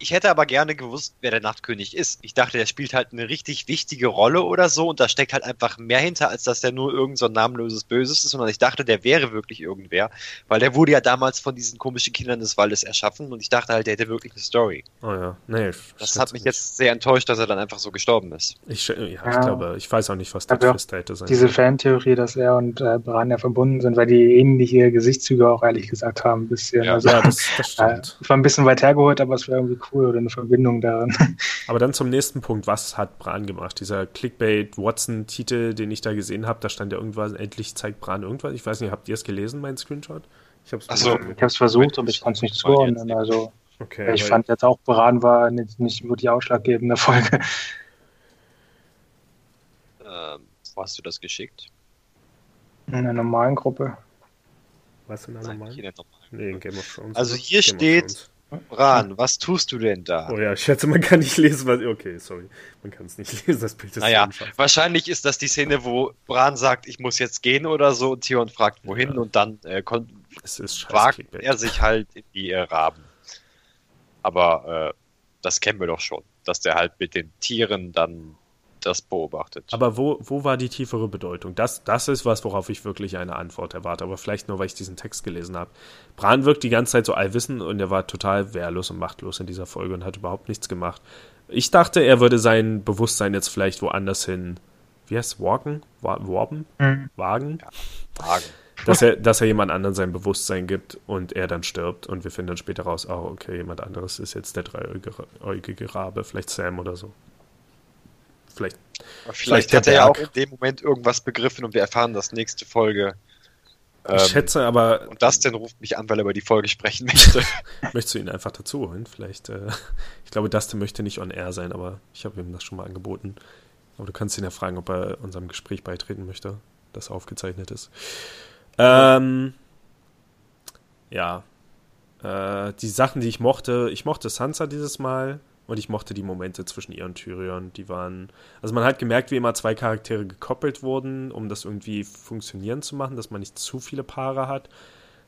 Ich hätte aber gerne gewusst, wer der Nachtkönig ist. Ich dachte, der spielt halt eine richtig wichtige Rolle oder so und da steckt halt einfach mehr hinter, als dass der nur irgend so ein namenloses Böses ist, sondern ich dachte, der wäre wirklich irgendwer, weil der wurde ja damals von diesen komischen Kindern des Waldes erschaffen und ich dachte halt, der hätte wirklich eine Story. Oh ja, nee. Das hat mich nicht. Jetzt sehr enttäuscht, dass er dann einfach so gestorben ist. Ich, ja, ich ja. glaube, ich weiß auch nicht, was das für State sein diese kann. Fantheorie, dass er und äh, Bran ja verbunden sind, weil die ähnliche Gesichtszüge auch ehrlich gesagt haben, ein bisschen. Ja, also, ja das, das stimmt. Äh, war ein bisschen weit hergeholt, aber es wäre irgendwie cool. Oder eine Verbindung daran. Aber dann zum nächsten Punkt, was hat Bran gemacht? Dieser Clickbait-Watson-Titel, den ich da gesehen habe, da stand ja irgendwas, endlich zeigt Bran irgendwas. Ich weiß nicht, habt ihr es gelesen, meinen Screenshot? Ich habe es so. versucht, aber ich konnte es nicht zuordnen. Also, okay, ich fand jetzt auch, Bran war nicht, nicht nur die ausschlaggebende Folge. Ähm, wo hast du das geschickt? In einer normalen Gruppe. Was in einer normalen? Nein, nee, in Game of Thrones. Also hier Game steht... Bran, was tust du denn da? Oh ja, ich schätze, man kann nicht lesen, was... Okay, sorry. Man kann es nicht lesen, das Bild ist... Naja, wahrscheinlich ist das die Szene, wo Bran sagt, ich muss jetzt gehen oder so und Theon fragt, wohin ja. und dann äh, kon- wagt er sich halt in die äh, Raben. Aber äh, das kennen wir doch schon, dass der halt mit den Tieren dann das beobachtet. Aber wo, wo war die tiefere Bedeutung? Das, das ist was, worauf ich wirklich eine Antwort erwarte, aber vielleicht nur, weil ich diesen Text gelesen habe. Bran wirkt die ganze Zeit so allwissend und er war total wehrlos und machtlos in dieser Folge und hat überhaupt nichts gemacht. Ich dachte, er würde sein Bewusstsein jetzt vielleicht woanders hin, wie heißt es, walken? Warben? Mhm. Wagen? Ja, wagen. Dass er, dass er jemand anderen sein Bewusstsein gibt und er dann stirbt und wir finden dann später raus, oh, okay, jemand anderes ist jetzt der dreieugige Rabe, vielleicht Sam oder so. Vielleicht, vielleicht, vielleicht hat er ja auch in dem Moment irgendwas begriffen und wir erfahren das nächste Folge. Ich ähm, schätze aber... Und das denn ruft mich an, weil er über die Folge sprechen möchte. Möchtest du ihn einfach dazu holen? Vielleicht, äh, ich glaube, Dustin möchte nicht on air sein, aber ich habe ihm das schon mal angeboten. Aber du kannst ihn ja fragen, ob er unserem Gespräch beitreten möchte, das aufgezeichnet ist. Ähm, ja. Äh, die Sachen, die ich mochte, ich mochte Sansa dieses Mal. Und ich mochte die Momente zwischen ihr und Tyrion, die waren... Also man hat gemerkt, wie immer zwei Charaktere gekoppelt wurden, um das irgendwie funktionieren zu machen, dass man nicht zu viele Paare hat.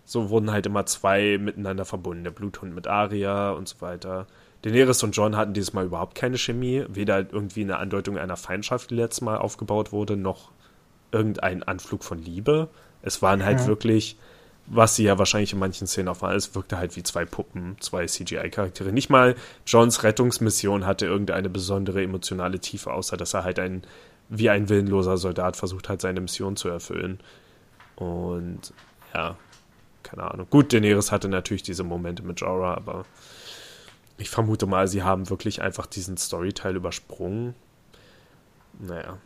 So wurden halt immer zwei miteinander verbunden, der Bluthund mit Arya und so weiter. Daenerys und Jon hatten dieses Mal überhaupt keine Chemie, weder irgendwie eine Andeutung einer Feindschaft, die letztes Mal aufgebaut wurde, noch irgendein Anflug von Liebe. Es waren halt ja. wirklich... was sie ja wahrscheinlich in manchen Szenen auch war, es wirkte halt wie zwei Puppen, zwei C G I-Charaktere. Nicht mal Johns Rettungsmission hatte irgendeine besondere emotionale Tiefe, außer dass er halt ein, wie ein willenloser Soldat versucht hat, seine Mission zu erfüllen. Und ja, keine Ahnung. Gut, Daenerys hatte natürlich diese Momente mit Jorah, aber ich vermute mal, sie haben wirklich einfach diesen Storyteil übersprungen. Naja.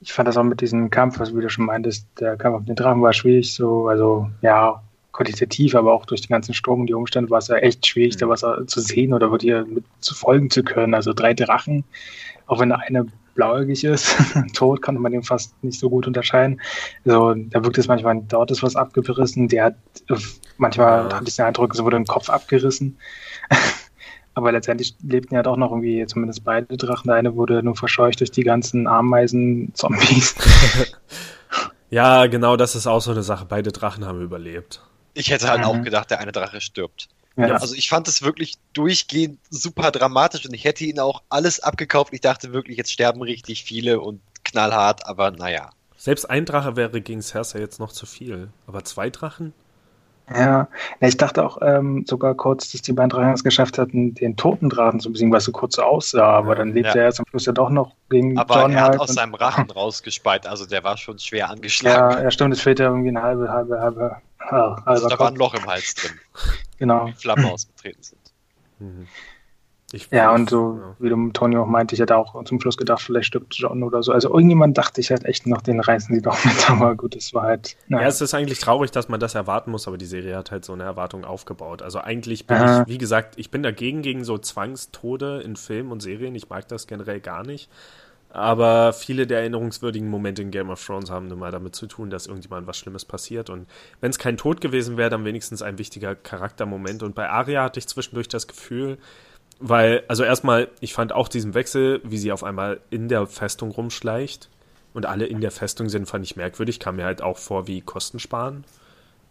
Ich fand das auch mit diesem Kampf, was du wieder schon meintest, der Kampf auf den Drachen war schwierig, so, also, ja, qualitativ, aber auch durch den ganzen Sturm und die Umstände war es ja echt schwierig, mhm. da was zu sehen oder hier mit zu folgen zu können. Also drei Drachen, auch wenn der eine blauäugig ist, tot, konnte man den fast nicht so gut unterscheiden. Also, da wirkt es manchmal, dort ist was abgerissen, der hat, manchmal ja. hatte ich den Eindruck, es wurde ein Kopf abgerissen. Aber letztendlich lebten ja doch noch irgendwie zumindest beide Drachen. Der eine wurde nur verscheucht durch die ganzen Ameisen-Zombies. Ja, genau, das ist auch so eine Sache. Beide Drachen haben überlebt. Ich hätte halt mhm. auch gedacht, der eine Drache stirbt. Ja. Also ich fand es wirklich durchgehend super dramatisch und ich hätte ihnen auch alles abgekauft. Ich dachte wirklich, jetzt sterben richtig viele und knallhart, aber naja. Selbst ein Drache wäre gegen Cersei jetzt noch zu viel. Aber zwei Drachen? Ja, ich dachte auch ähm, sogar kurz, dass die beiden Drachen es geschafft hatten, den toten Drachen zu besiegen, weil es so kurz so aussah, aber dann lebt ja. er erst am Schluss ja doch noch gegen aber John. Aber er hat halt aus seinem Rachen rausgespeit, also der war schon schwer angeschlagen. Ja, ja stimmt, es fehlt ja irgendwie eine halbe, halbe, halbe, halbe also da Kopf. War ein Loch im Hals drin, genau. Die Flammen ausgetreten sind. Mhm. Ich ja, und so, ja. wie du Toni auch meinte, ich hätte auch zum Schluss gedacht, vielleicht stirbt John oder so. Also irgendjemand dachte ich halt echt noch, den reißen sie doch mit, aber gut, es war halt... Nein. Ja, es ist eigentlich traurig, dass man das erwarten muss, aber die Serie hat halt so eine Erwartung aufgebaut. Also eigentlich bin ja. ich, wie gesagt, ich bin dagegen, gegen so Zwangstode in Filmen und Serien. Ich mag das generell gar nicht. Aber viele der erinnerungswürdigen Momente in Game of Thrones haben nun mal damit zu tun, dass irgendjemand was Schlimmes passiert. Und wenn es kein Tod gewesen wäre, dann wenigstens ein wichtiger Charaktermoment. Und bei Arya hatte ich zwischendurch das Gefühl... Weil, also erstmal, ich fand auch diesen Wechsel, wie sie auf einmal in der Festung rumschleicht und alle in der Festung sind, fand ich merkwürdig. Kam mir halt auch vor wie Kosten sparen.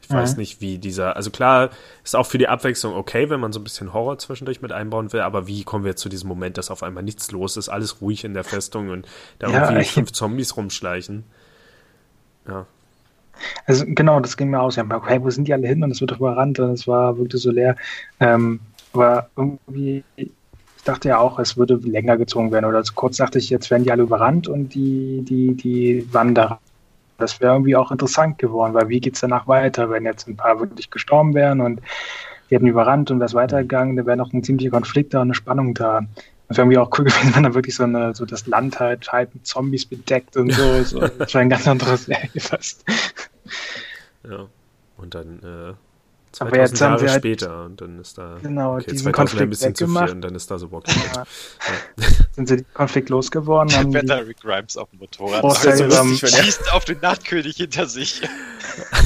Ich mhm. weiß nicht, wie dieser, also klar, ist auch für die Abwechslung okay, wenn man so ein bisschen Horror zwischendurch mit einbauen will, aber wie kommen wir jetzt zu diesem Moment, dass auf einmal nichts los ist, alles ruhig in der Festung und da ja, irgendwie fünf Zombies rumschleichen? Ja. Also genau, das ging mir aus. Ja, okay, wo sind die alle hin? Und es wird überrannt und es war wirklich so leer. Ähm, aber irgendwie, ich dachte ja auch, es würde länger gezogen werden oder zu kurz dachte ich, jetzt werden die alle überrannt und die, die, die Wanderer. Das wäre irgendwie auch interessant geworden, weil wie geht es danach weiter, wenn jetzt ein paar wirklich gestorben wären und die hätten überrannt und wäre es weitergegangen, dann wäre noch ein ziemlicher Konflikt da und eine Spannung da. Das wäre irgendwie auch cool gewesen, wenn dann wirklich so, eine, so das Land halt, halt mit Zombies bedeckt und so. so. Das wäre ein ganz anderes Serie fast. Ja, und dann äh, zweitausend jetzt Jahre halt später und dann ist da genau, okay, diesen Konflikt ein bisschen weggemacht. Zu viel und dann ist da so Bock. Ja. Ja. Sind sie den Konflikt losgeworden? Dann Better Rick Grimes auf dem Motorrad. Oh, also, um, schießt auf den Nachtkönig hinter sich.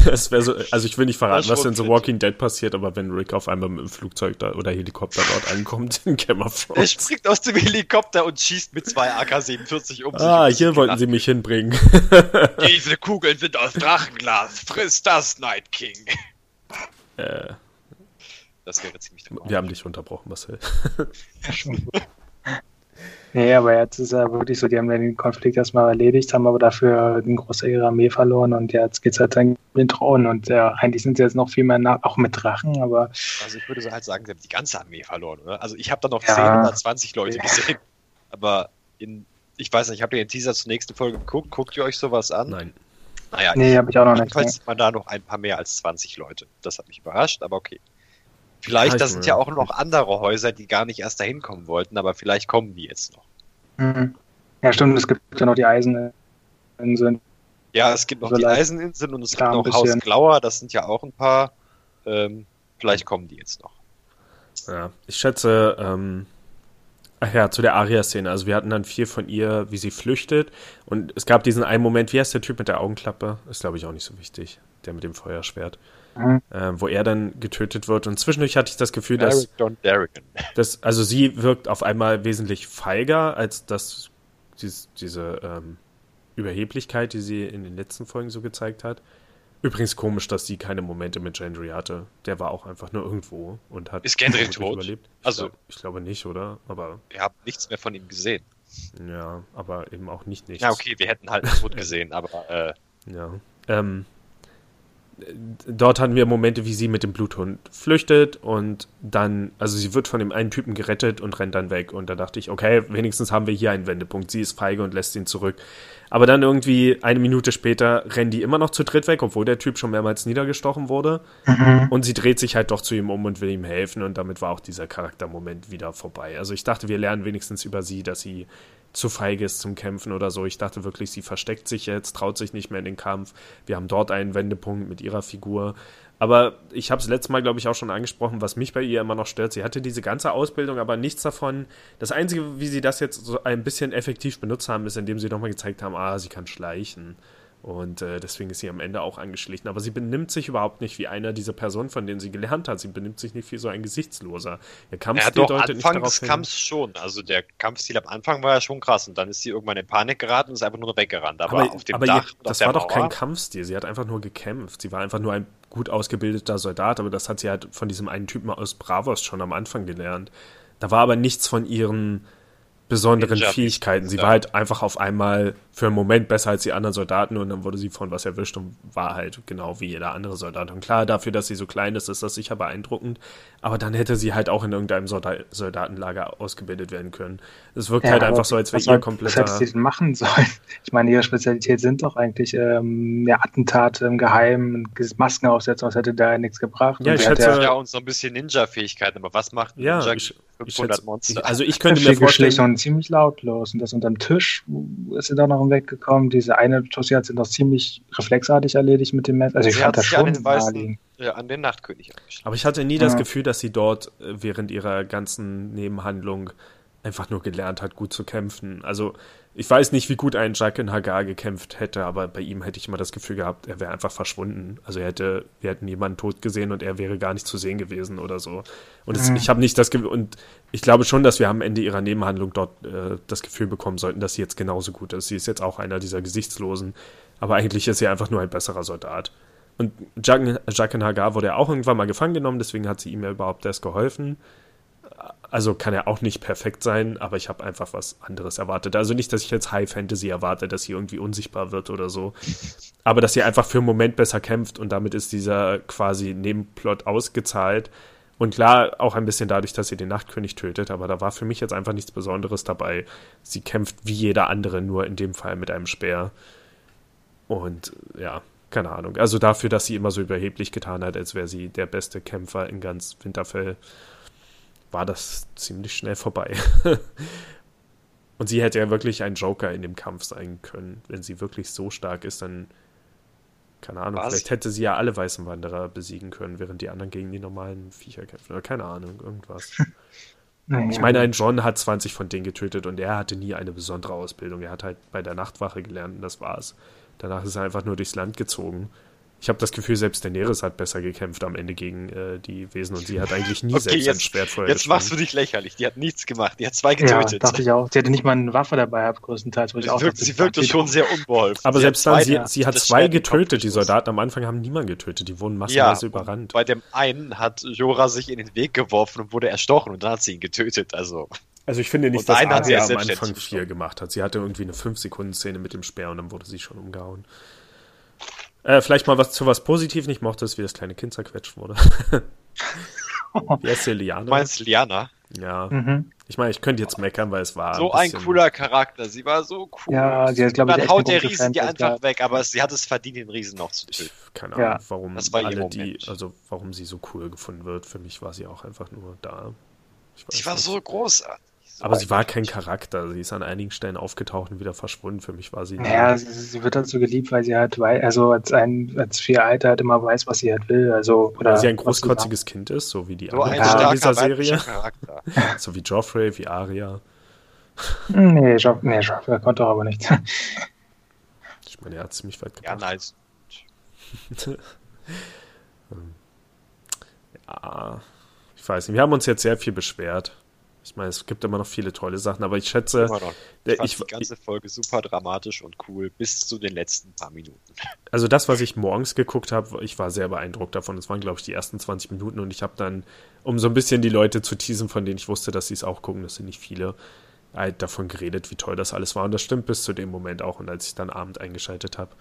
Das wäre so, also ich will nicht verraten, was in The Walking Dead passiert, aber wenn Rick auf einmal mit dem Flugzeug da, oder Helikopter dort ankommt, in Game of Thrones. Er springt aus dem Helikopter und schießt mit zwei A K siebenundvierzig um sich. Ah, hier wollten Nacht. Sie mich hinbringen. Diese Kugeln sind aus Drachenglas. Friss das, Night King. Äh. Das wäre ziemlich dramatisch. Wir haben dich unterbrochen, Marcel. Ja, schon gut. Nee, aber jetzt ist ja wirklich so, die haben den Konflikt erstmal erledigt, haben aber dafür eine große Armee verloren und jetzt geht's halt dann mit den Thron und ja, eigentlich sind sie jetzt noch viel mehr nach, auch mit Drachen, aber... Also ich würde so halt sagen, sie haben die ganze Armee verloren, oder? Also ich habe da noch ja. zehn oder zwanzig Leute ja. gesehen, aber in, ich weiß nicht, ich habe den Teaser zur nächsten Folge geguckt, guckt ihr euch sowas an? Nein. Naja, nee, habe ich auch noch nicht. Jedenfalls sieht man da noch ein paar mehr als zwanzig Leute, das hat mich überrascht, aber okay. Vielleicht, das sind ja auch noch andere Häuser, die gar nicht erst dahin kommen wollten, aber vielleicht kommen die jetzt noch. Mhm. Ja, stimmt, es gibt ja noch die Eiseninseln. Ja, es gibt noch die Eiseninseln und es gibt noch Haus Glauer, das sind ja auch ein paar. Ähm, vielleicht kommen die jetzt noch. Ja, ich schätze, ähm, ach ja, zu der Aria-Szene. Also wir hatten dann viel von ihr, wie sie flüchtet und es gab diesen einen Moment, wie heißt der Typ mit der Augenklappe? Ist, glaube ich, auch nicht so wichtig, der mit dem Feuerschwert. Mhm. Äh, wo er dann getötet wird. Und zwischendurch hatte ich das Gefühl, dass, dass also sie wirkt auf einmal wesentlich feiger, als das dies, diese ähm, Überheblichkeit, die sie in den letzten Folgen so gezeigt hat. Übrigens komisch, dass sie keine Momente mit Gendry hatte. Der war auch einfach nur irgendwo und hat Ist Gendry tot? Überlebt. Ich also glaub, ich glaube nicht, oder? Aber wir haben nichts mehr von ihm gesehen. Ja, aber eben auch nicht nichts. Ja, okay, wir hätten halt tot gesehen, aber äh, ja. Ähm, Dort hatten wir Momente, wie sie mit dem Bluthund flüchtet und dann, also sie wird von dem einen Typen gerettet und rennt dann weg. Und da dachte ich, okay, wenigstens haben wir hier einen Wendepunkt. Sie ist feige und lässt ihn zurück. Aber dann irgendwie eine Minute später rennen die immer noch zu dritt weg, obwohl der Typ schon mehrmals niedergestochen wurde. Mhm. Und sie dreht sich halt doch zu ihm um und will ihm helfen. Und damit war auch dieser Charaktermoment wieder vorbei. Also ich dachte, wir lernen wenigstens über sie, dass sie zu feige ist zum Kämpfen oder so. Ich dachte wirklich, sie versteckt sich jetzt, traut sich nicht mehr in den Kampf. Wir haben dort einen Wendepunkt mit ihrer Figur. Aber ich habe es letztes Mal, glaube ich, auch schon angesprochen, was mich bei ihr immer noch stört. Sie hatte diese ganze Ausbildung, aber nichts davon. Das Einzige, wie sie das jetzt so ein bisschen effektiv benutzt haben, ist, indem sie nochmal gezeigt haben, ah, sie kann schleichen. Und äh, deswegen ist sie am Ende auch angeschlichen. Aber sie benimmt sich überhaupt nicht wie einer dieser Personen, von denen sie gelernt hat. Sie benimmt sich nicht wie so ein Gesichtsloser. Der Kampfstil ja, deutet nicht darauf hin. Anfangs Kampf schon. Also der Kampfstil am Anfang war ja schon krass. Und dann ist sie irgendwann in Panik geraten und ist einfach nur weggerannt. Aber, aber auf dem aber Dach. Ihr, das war doch kein Kampfstil. Sie hat einfach nur gekämpft. Sie war einfach nur ein gut ausgebildeter Soldat. Aber das hat sie halt von diesem einen Typen aus Braavos schon am Anfang gelernt. Da war aber nichts von ihren besonderen Ninja Fähigkeiten. Sie ja. war halt einfach auf einmal für einen Moment besser als die anderen Soldaten und dann wurde sie von was erwischt und war halt genau wie jeder andere Soldat. Und klar, dafür, dass sie so klein ist, ist das sicher beeindruckend, aber dann hätte sie halt auch in irgendeinem Soldat- Soldatenlager ausgebildet werden können. Es wirkt ja, halt einfach so, als wäre ihr kompletter... Was hätte sie machen sollen? Ich meine, ihre Spezialität sind doch eigentlich ähm, ja, Attentate im Geheimen, Masken aufsetzen, das hätte da nichts gebracht. Ja, und ich schätze... Ja, ja uns so ein bisschen Ninja-Fähigkeiten, aber was macht ja, Ninja ich, fünfhundert ich schätze, Monster? Also ich könnte mir vorstellen... ziemlich lautlos und das unterm Tisch ist sie da noch weggekommen. Diese eine Tussi hat sie noch ziemlich reflexartig erledigt mit dem Messer. Also ich hatte schon an den, weißen, ja, an den Nachtkönig. Aber ich hatte nie ja. das Gefühl, dass sie dort während ihrer ganzen Nebenhandlung einfach nur gelernt hat, gut zu kämpfen. Also ich weiß nicht, wie gut ein Jaqen H'ghar gekämpft hätte, aber bei ihm hätte ich immer das Gefühl gehabt, er wäre einfach verschwunden. Also er hätte, wir hätten jemanden tot gesehen und er wäre gar nicht zu sehen gewesen oder so. Und es, mhm. ich habe nicht das Gefühl, und ich glaube schon, dass wir am Ende ihrer Nebenhandlung dort äh, das Gefühl bekommen sollten, dass sie jetzt genauso gut ist. Sie ist jetzt auch einer dieser Gesichtslosen, aber eigentlich ist sie einfach nur ein besserer Soldat. Und Jaqen H'ghar wurde ja auch irgendwann mal gefangen genommen, deswegen hat sie ihm ja überhaupt erst geholfen. Also kann er auch nicht perfekt sein, aber ich habe einfach was anderes erwartet. Also nicht, dass ich jetzt High Fantasy erwarte, dass sie irgendwie unsichtbar wird oder so, aber dass sie einfach für einen Moment besser kämpft und damit ist dieser quasi Nebenplot ausgezahlt. Und klar, auch ein bisschen dadurch, dass sie den Nachtkönig tötet, aber da war für mich jetzt einfach nichts Besonderes dabei. Sie kämpft wie jeder andere, nur in dem Fall mit einem Speer. Und ja, keine Ahnung. Also dafür, dass sie immer so überheblich getan hat, als wäre sie der beste Kämpfer in ganz Winterfell, war das ziemlich schnell vorbei. Und sie hätte ja wirklich ein Joker in dem Kampf sein können. Wenn sie wirklich so stark ist, dann, keine Ahnung, was? Vielleicht hätte sie ja alle weißen Wanderer besiegen können, während die anderen gegen die normalen Viecher kämpfen. Oder keine Ahnung, irgendwas. Naja. Ich meine, ein Jon hat zwanzig von denen getötet und er hatte nie eine besondere Ausbildung. Er hat halt bei der Nachtwache gelernt und das war's. Danach ist er einfach nur durchs Land gezogen. Ich habe das Gefühl, selbst Daenerys hat besser gekämpft am Ende gegen äh, die Wesen und sie hat eigentlich nie okay, selbst jetzt, ein Schwert vorher Jetzt machst du dich lächerlich. Die hat nichts gemacht. Die hat zwei getötet. Ja, dachte ich auch. Sie hatte nicht mal eine Waffe dabei gehabt, größtenteils. Wo ich auch wirkt, sie wirkte schon sehr unbeholfen. Aber sie selbst dann, sie, sie hat zwei getötet. Die Soldaten am Anfang haben niemanden getötet. Die wurden massenweise ja, überrannt. Bei dem einen hat Jorah sich in den Weg geworfen und wurde erstochen und dann hat sie ihn getötet. Also... Also ich finde nicht, und dass Arya sie am Anfang vier gemacht hat. Sie hatte irgendwie eine fünf-Sekunden-Szene mit dem Speer und dann wurde sie schon umgehauen. Äh, vielleicht mal was zu was Positiven. Ich mochte es, wie das kleine Kind zerquetscht wurde. Wie heißt sie, Liana? Du meinst Liana? Ja. Mhm. Ich meine, ich könnte jetzt meckern, weil es war so ein, bisschen... ein cooler Charakter. Sie war so cool. Ja, sie hat, glaube ich, dann haut der Riesen die einfach weg, aber sie hat es verdient, den Riesen noch zu töten. Keine Ahnung, ja. warum das war alle die, also warum sie so cool gefunden wird. Für mich war sie auch einfach nur da. Sie war nicht. so großartig. Aber sie war kein Charakter. Sie ist an einigen Stellen aufgetaucht und wieder verschwunden. Für mich war sie... Naja, sie, sie wird halt so geliebt, weil sie halt wei- also als ein als vier Alter halt immer weiß, was sie halt will. Also, oder weil sie ein großkotziges Kind ist, so wie die so anderen in dieser Serie. So wie Joffrey, wie Arya. Nee, Joff- nee Joffrey konnte auch aber nicht. Ich meine, er hat ziemlich weit gebracht. Ja, nice. Ja, ich weiß nicht. Wir haben uns jetzt sehr viel beschwert. Ich meine, es gibt immer noch viele tolle Sachen, aber ich schätze... Immer noch. Ich fand ich, die ganze Folge super dramatisch und cool, bis zu den letzten paar Minuten. Also das, was ich morgens geguckt habe, ich war sehr beeindruckt davon. Das waren, glaube ich, die ersten zwanzig Minuten und ich habe dann, um so ein bisschen die Leute zu teasen, von denen ich wusste, dass sie es auch gucken, das sind nicht viele, halt davon geredet, wie toll das alles war. Und das stimmt bis zu dem Moment auch. Und als ich dann abend eingeschaltet habe,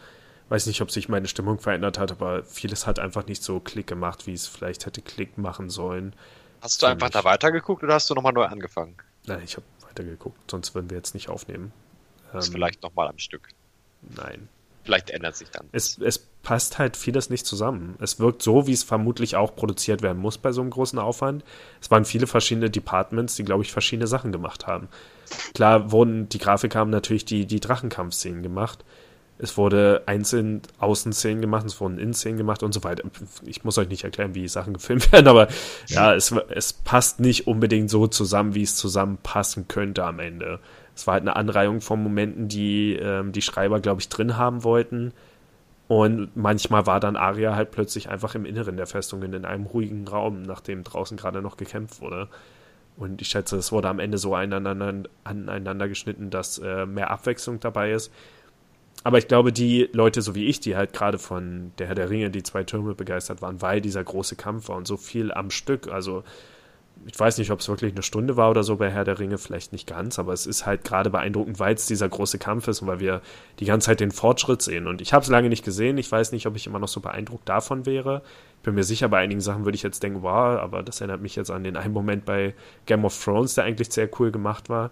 weiß nicht, ob sich meine Stimmung verändert hat, aber vieles hat einfach nicht so Klick gemacht, wie es vielleicht hätte Klick machen sollen. Hast du einfach da weitergeguckt oder hast du nochmal neu angefangen? Nein, ich habe weitergeguckt, sonst würden wir jetzt nicht aufnehmen. Das ähm, vielleicht nochmal am Stück. Nein. Vielleicht ändert sich dann. Es, es passt halt vieles nicht zusammen. Es wirkt so, wie es vermutlich auch produziert werden muss bei so einem großen Aufwand. Es waren viele verschiedene Departments, die, glaube ich, verschiedene Sachen gemacht haben. Klar wurden die Grafiker haben natürlich die, die Drachenkampfszenen gemacht. Es wurde einzeln Außenszenen gemacht, es wurden Innenszenen gemacht und so weiter. Ich muss euch nicht erklären, wie Sachen gefilmt werden, aber ja, es, es passt nicht unbedingt so zusammen, wie es zusammenpassen könnte am Ende. Es war halt eine Anreihung von Momenten, die ähm, die Schreiber, glaube ich, drin haben wollten. Und manchmal war dann Arya halt plötzlich einfach im Inneren der Festung in einem ruhigen Raum, nachdem draußen gerade noch gekämpft wurde. Und ich schätze, es wurde am Ende so aneinander, aneinander geschnitten, dass äh, mehr Abwechslung dabei ist. Aber ich glaube, die Leute, so wie ich, die halt gerade von der Herr der Ringe, die zwei Türme begeistert waren, weil dieser große Kampf war und so viel am Stück. Also ich weiß nicht, ob es wirklich eine Stunde war oder so bei Herr der Ringe, vielleicht nicht ganz, aber es ist halt gerade beeindruckend, weil es dieser große Kampf ist und weil wir die ganze Zeit den Fortschritt sehen. Und ich habe es lange nicht gesehen. Ich weiß nicht, ob ich immer noch so beeindruckt davon wäre. Ich bin mir sicher, bei einigen Sachen würde ich jetzt denken, wow, aber das erinnert mich jetzt an den einen Moment bei Game of Thrones, der eigentlich sehr cool gemacht war.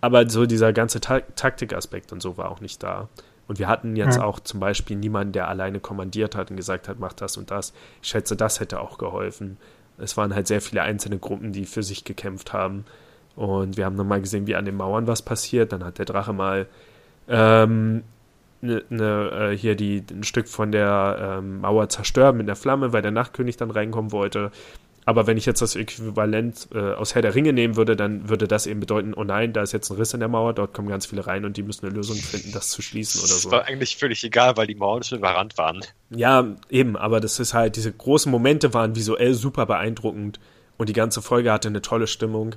Aber so dieser ganze Ta- Taktikaspekt und so war auch nicht da. Und wir hatten jetzt ja. auch zum Beispiel niemanden, der alleine kommandiert hat und gesagt hat, mach das und das. Ich schätze, das hätte auch geholfen. Es waren halt sehr viele einzelne Gruppen, die für sich gekämpft haben. Und wir haben nochmal gesehen, wie an den Mauern was passiert. Dann hat der Drache mal ähm, ne, ne, hier die, ein Stück von der ähm, Mauer zerstört mit der Flamme, weil der Nachtkönig dann reinkommen wollte. Aber wenn ich jetzt das Äquivalent äh, aus Herr der Ringe nehmen würde, dann würde das eben bedeuten, oh nein, da ist jetzt ein Riss in der Mauer, dort kommen ganz viele rein und die müssen eine Lösung finden, das zu schließen oder so. Das war eigentlich völlig egal, weil die Mauern schon überrannt waren. Ja, eben, aber das ist halt, diese großen Momente waren visuell super beeindruckend und die ganze Folge hatte eine tolle Stimmung,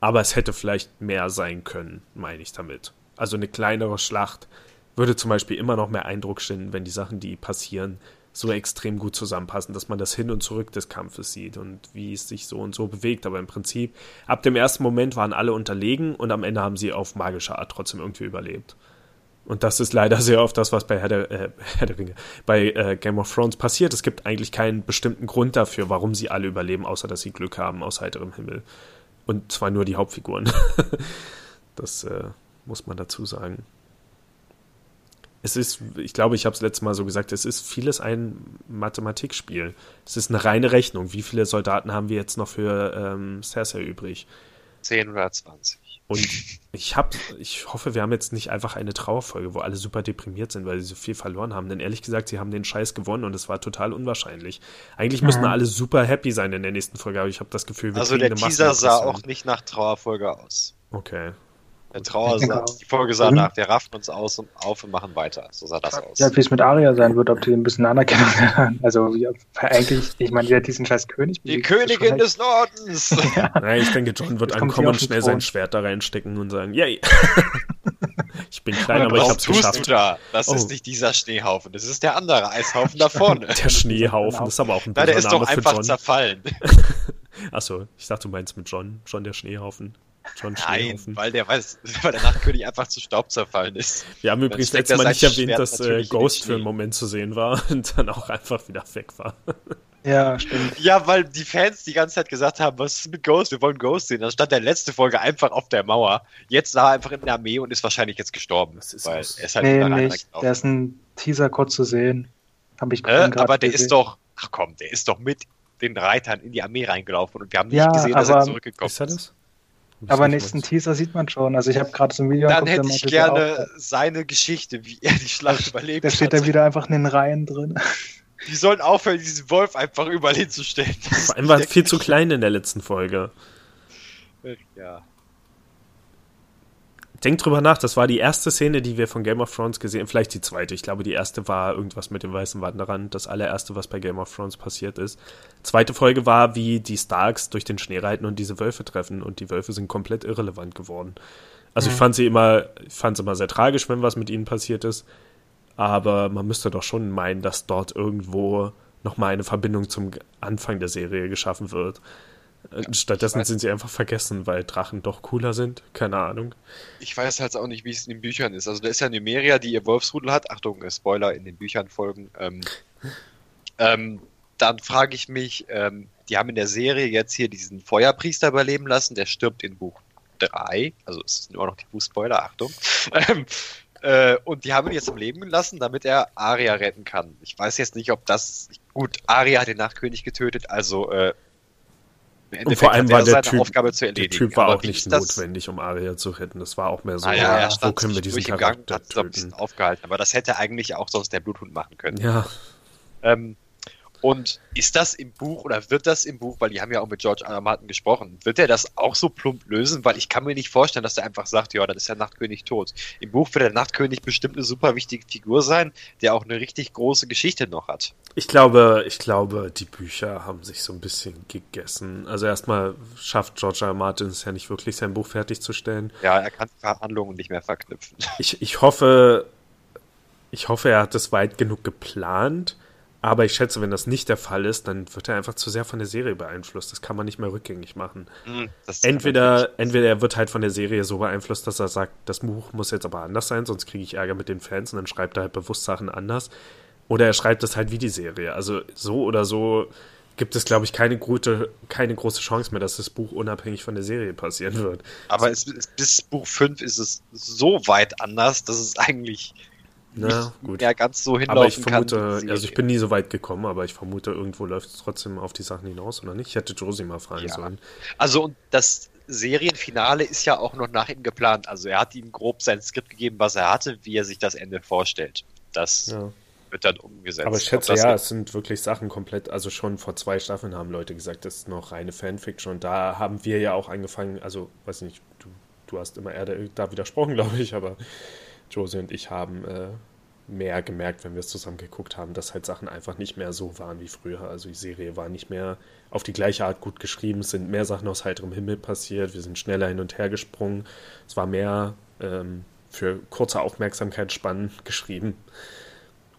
aber es hätte vielleicht mehr sein können, meine ich damit. Also eine kleinere Schlacht würde zum Beispiel immer noch mehr Eindruck schinden, wenn die Sachen, die passieren, so extrem gut zusammenpassen, dass man das Hin und Zurück des Kampfes sieht und wie es sich so und so bewegt. Aber im Prinzip, ab dem ersten Moment waren alle unterlegen und am Ende haben sie auf magische Art trotzdem irgendwie überlebt. Und das ist leider sehr oft das, was bei Herr der, äh, Herr der Ringe, bei äh, Game of Thrones passiert. Es gibt eigentlich keinen bestimmten Grund dafür, warum sie alle überleben, außer dass sie Glück haben aus heiterem Himmel. Und zwar nur die Hauptfiguren. Das äh, muss man dazu sagen. Es ist, ich glaube, ich habe es letztes Mal so gesagt, es ist vieles ein Mathematikspiel. Es ist eine reine Rechnung. Wie viele Soldaten haben wir jetzt noch für ähm, Cersei übrig? zehn oder zwanzig. Und ich hab, ich hoffe, wir haben jetzt nicht einfach eine Trauerfolge, wo alle super deprimiert sind, weil sie so viel verloren haben. Denn ehrlich gesagt, sie haben den Scheiß gewonnen und es war total unwahrscheinlich. Eigentlich mhm. müssen alle super happy sein in der nächsten Folge, aber ich habe das Gefühl, wir Also der Teaser sah auch nicht nach Trauerfolge aus. Okay. Der Trauer sah, die Folge sah mhm. nach, wir raffen uns aus und auf und machen weiter. So sah das aus. Ja, wie es mit Arya sein wird, ob die ein bisschen Anerkennung haben. Also ja, eigentlich, ich meine, die hat diesen scheiß König. Die Königin des Nordens! Ja. Nein, ich denke, Jon wird ankommen und schnell Thron. sein Schwert da reinstecken und sagen, yay! Ich bin klein, aber ich hab's tust geschafft. Du da? Das oh. ist nicht dieser Schneehaufen, das ist der andere Eishaufen da vorne. Der Schneehaufen, das ist aber auch ein böser Name für Jon. Der ist doch einfach Jon. zerfallen. Achso, ich dachte, du meinst mit Jon, Jon der Schneehaufen. Nein, weil der, weiß, weil der Nachtkönig einfach zu Staub zerfallen ist. Wir haben übrigens letztes Mal nicht erwähnt, dass äh, Ghost für einen Moment zu sehen war und dann auch einfach wieder weg war. Ja, stimmt. Ja, weil die Fans die ganze Zeit gesagt haben, was ist mit Ghost? Wir wollen Ghost sehen. Dann stand der letzte Folge einfach auf der Mauer. Jetzt sah er einfach in der Armee und ist wahrscheinlich jetzt gestorben. Das ist weil was. Er ist halt nee, nicht. Der ist ein Teaser kurz zu sehen. Hab ich äh, aber der gesehen. ist doch, ach komm, der ist doch mit den Reitern in die Armee reingelaufen und wir haben nicht ja, gesehen, dass er zurückgekommen ist. Er das? Aber nächsten Teaser sieht man schon. Also ich habe gerade so ein Video angeguckt. Dann hätte ich gerne seine Geschichte, wie er die Schlacht überlebt hat. Da steht er wieder einfach in den Reihen drin. Die sollen aufhören, diesen Wolf einfach überall hinzustellen. Vor allem war es viel zu klein in der letzten Folge. Ja. Denkt drüber nach, das war die erste Szene, die wir von Game of Thrones gesehen haben. Vielleicht die zweite. Ich glaube, die erste war irgendwas mit dem Weißen Wanderern. Das allererste, was bei Game of Thrones passiert ist. Zweite Folge war, wie die Starks durch den Schnee reiten und diese Wölfe treffen. Und die Wölfe sind komplett irrelevant geworden. Also mhm. ich fand sie immer, ich fand es immer sehr tragisch, wenn was mit ihnen passiert ist. Aber man müsste doch schon meinen, dass dort irgendwo nochmal eine Verbindung zum Anfang der Serie geschaffen wird. Stattdessen sind sie einfach vergessen, weil Drachen doch cooler sind. Keine Ahnung. Ich weiß halt auch nicht, wie es in den Büchern ist. Also da ist ja Nymeria, die ihr Wolfsrudel hat. Achtung, Spoiler in den Büchern folgen. Ähm, ähm, dann frage ich mich, ähm, die haben in der Serie jetzt hier diesen Feuerpriester überleben lassen. Der stirbt in Buch drei. Also es sind immer noch die Buchspoiler, Achtung. Ähm, äh, und die haben ihn jetzt am Leben gelassen, damit er Arya retten kann. Ich weiß jetzt nicht, ob das... Gut, Arya hat den Nachtkönig getötet, also... Äh, Und vor allem war der Typ, der Typ war auch nicht notwendig, um Arya zu retten. Das war auch mehr so, ah, ja, ja, wo können wir diesen Charakter töten? Ein bisschen aufgehalten, aber das hätte eigentlich auch sonst der Bluthund machen können. Ja. Ähm, und ist das im Buch oder wird das im Buch, weil die haben ja auch mit George R. R. Martin gesprochen, wird er das auch so plump lösen? Weil ich kann mir nicht vorstellen, dass er einfach sagt, ja, dann ist der Nachtkönig tot. Im Buch wird der Nachtkönig bestimmt eine super wichtige Figur sein, der auch eine richtig große Geschichte noch hat. Ich glaube, ich glaube, die Bücher haben sich so ein bisschen gegessen. Also erstmal schafft George R. R. Martin es ja nicht wirklich, sein Buch fertigzustellen. Ja, er kann Handlungen nicht mehr verknüpfen. Ich, ich hoffe, ich hoffe, er hat das weit genug geplant, aber ich schätze, wenn das nicht der Fall ist, dann wird er einfach zu sehr von der Serie beeinflusst. Das kann man nicht mehr rückgängig machen. Mhm, entweder, entweder er wird halt von der Serie so beeinflusst, dass er sagt, das Buch muss jetzt aber anders sein, sonst kriege ich Ärger mit den Fans und dann schreibt er halt bewusst Sachen anders. Oder er schreibt das halt wie die Serie. Also so oder so gibt es, glaube ich, keine gute, keine große Chance mehr, dass das Buch unabhängig von der Serie passieren wird. Aber es, bis Buch fünf ist es so weit anders, dass es eigentlich Na, nicht gut. mehr ganz so hinlaufen aber ich vermute, kann. Serie. Also ich bin nie so weit gekommen, aber ich vermute, irgendwo läuft es trotzdem auf die Sachen hinaus, oder nicht? Ich hätte Josie mal fragen ja. sollen. Also und das Serienfinale ist ja auch noch nach ihm geplant. Also er hat ihm grob sein Skript gegeben, was er hatte, wie er sich das Ende vorstellt. Das... Ja. wird dann umgesetzt. Aber ich schätze, ja, es sind wirklich Sachen komplett, also schon vor zwei Staffeln haben Leute gesagt, das ist noch reine Fanfiction und da haben wir ja auch angefangen, also, weiß nicht, du, du hast immer eher da widersprochen, glaube ich, aber Josie und ich haben äh, mehr gemerkt, wenn wir es zusammen geguckt haben, dass halt Sachen einfach nicht mehr so waren wie früher, also die Serie war nicht mehr auf die gleiche Art gut geschrieben, es sind mehr Sachen aus heiterem Himmel passiert, wir sind schneller hin und her gesprungen, es war mehr ähm, für kurze Aufmerksamkeitsspannen geschrieben.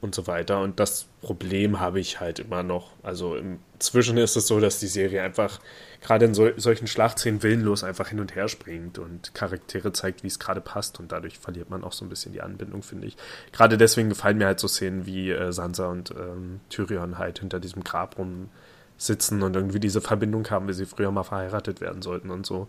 und so weiter. Und das Problem habe ich halt immer noch. Also inzwischen ist es so, dass die Serie einfach gerade in so, solchen Schlachtszenen willenlos einfach hin und her springt und Charaktere zeigt, wie es gerade passt. Und dadurch verliert man auch so ein bisschen die Anbindung, finde ich. Gerade deswegen gefallen mir halt so Szenen wie äh, Sansa und ähm, Tyrion halt hinter diesem Grab rumsitzen und irgendwie diese Verbindung haben, wie sie früher mal verheiratet werden sollten und so.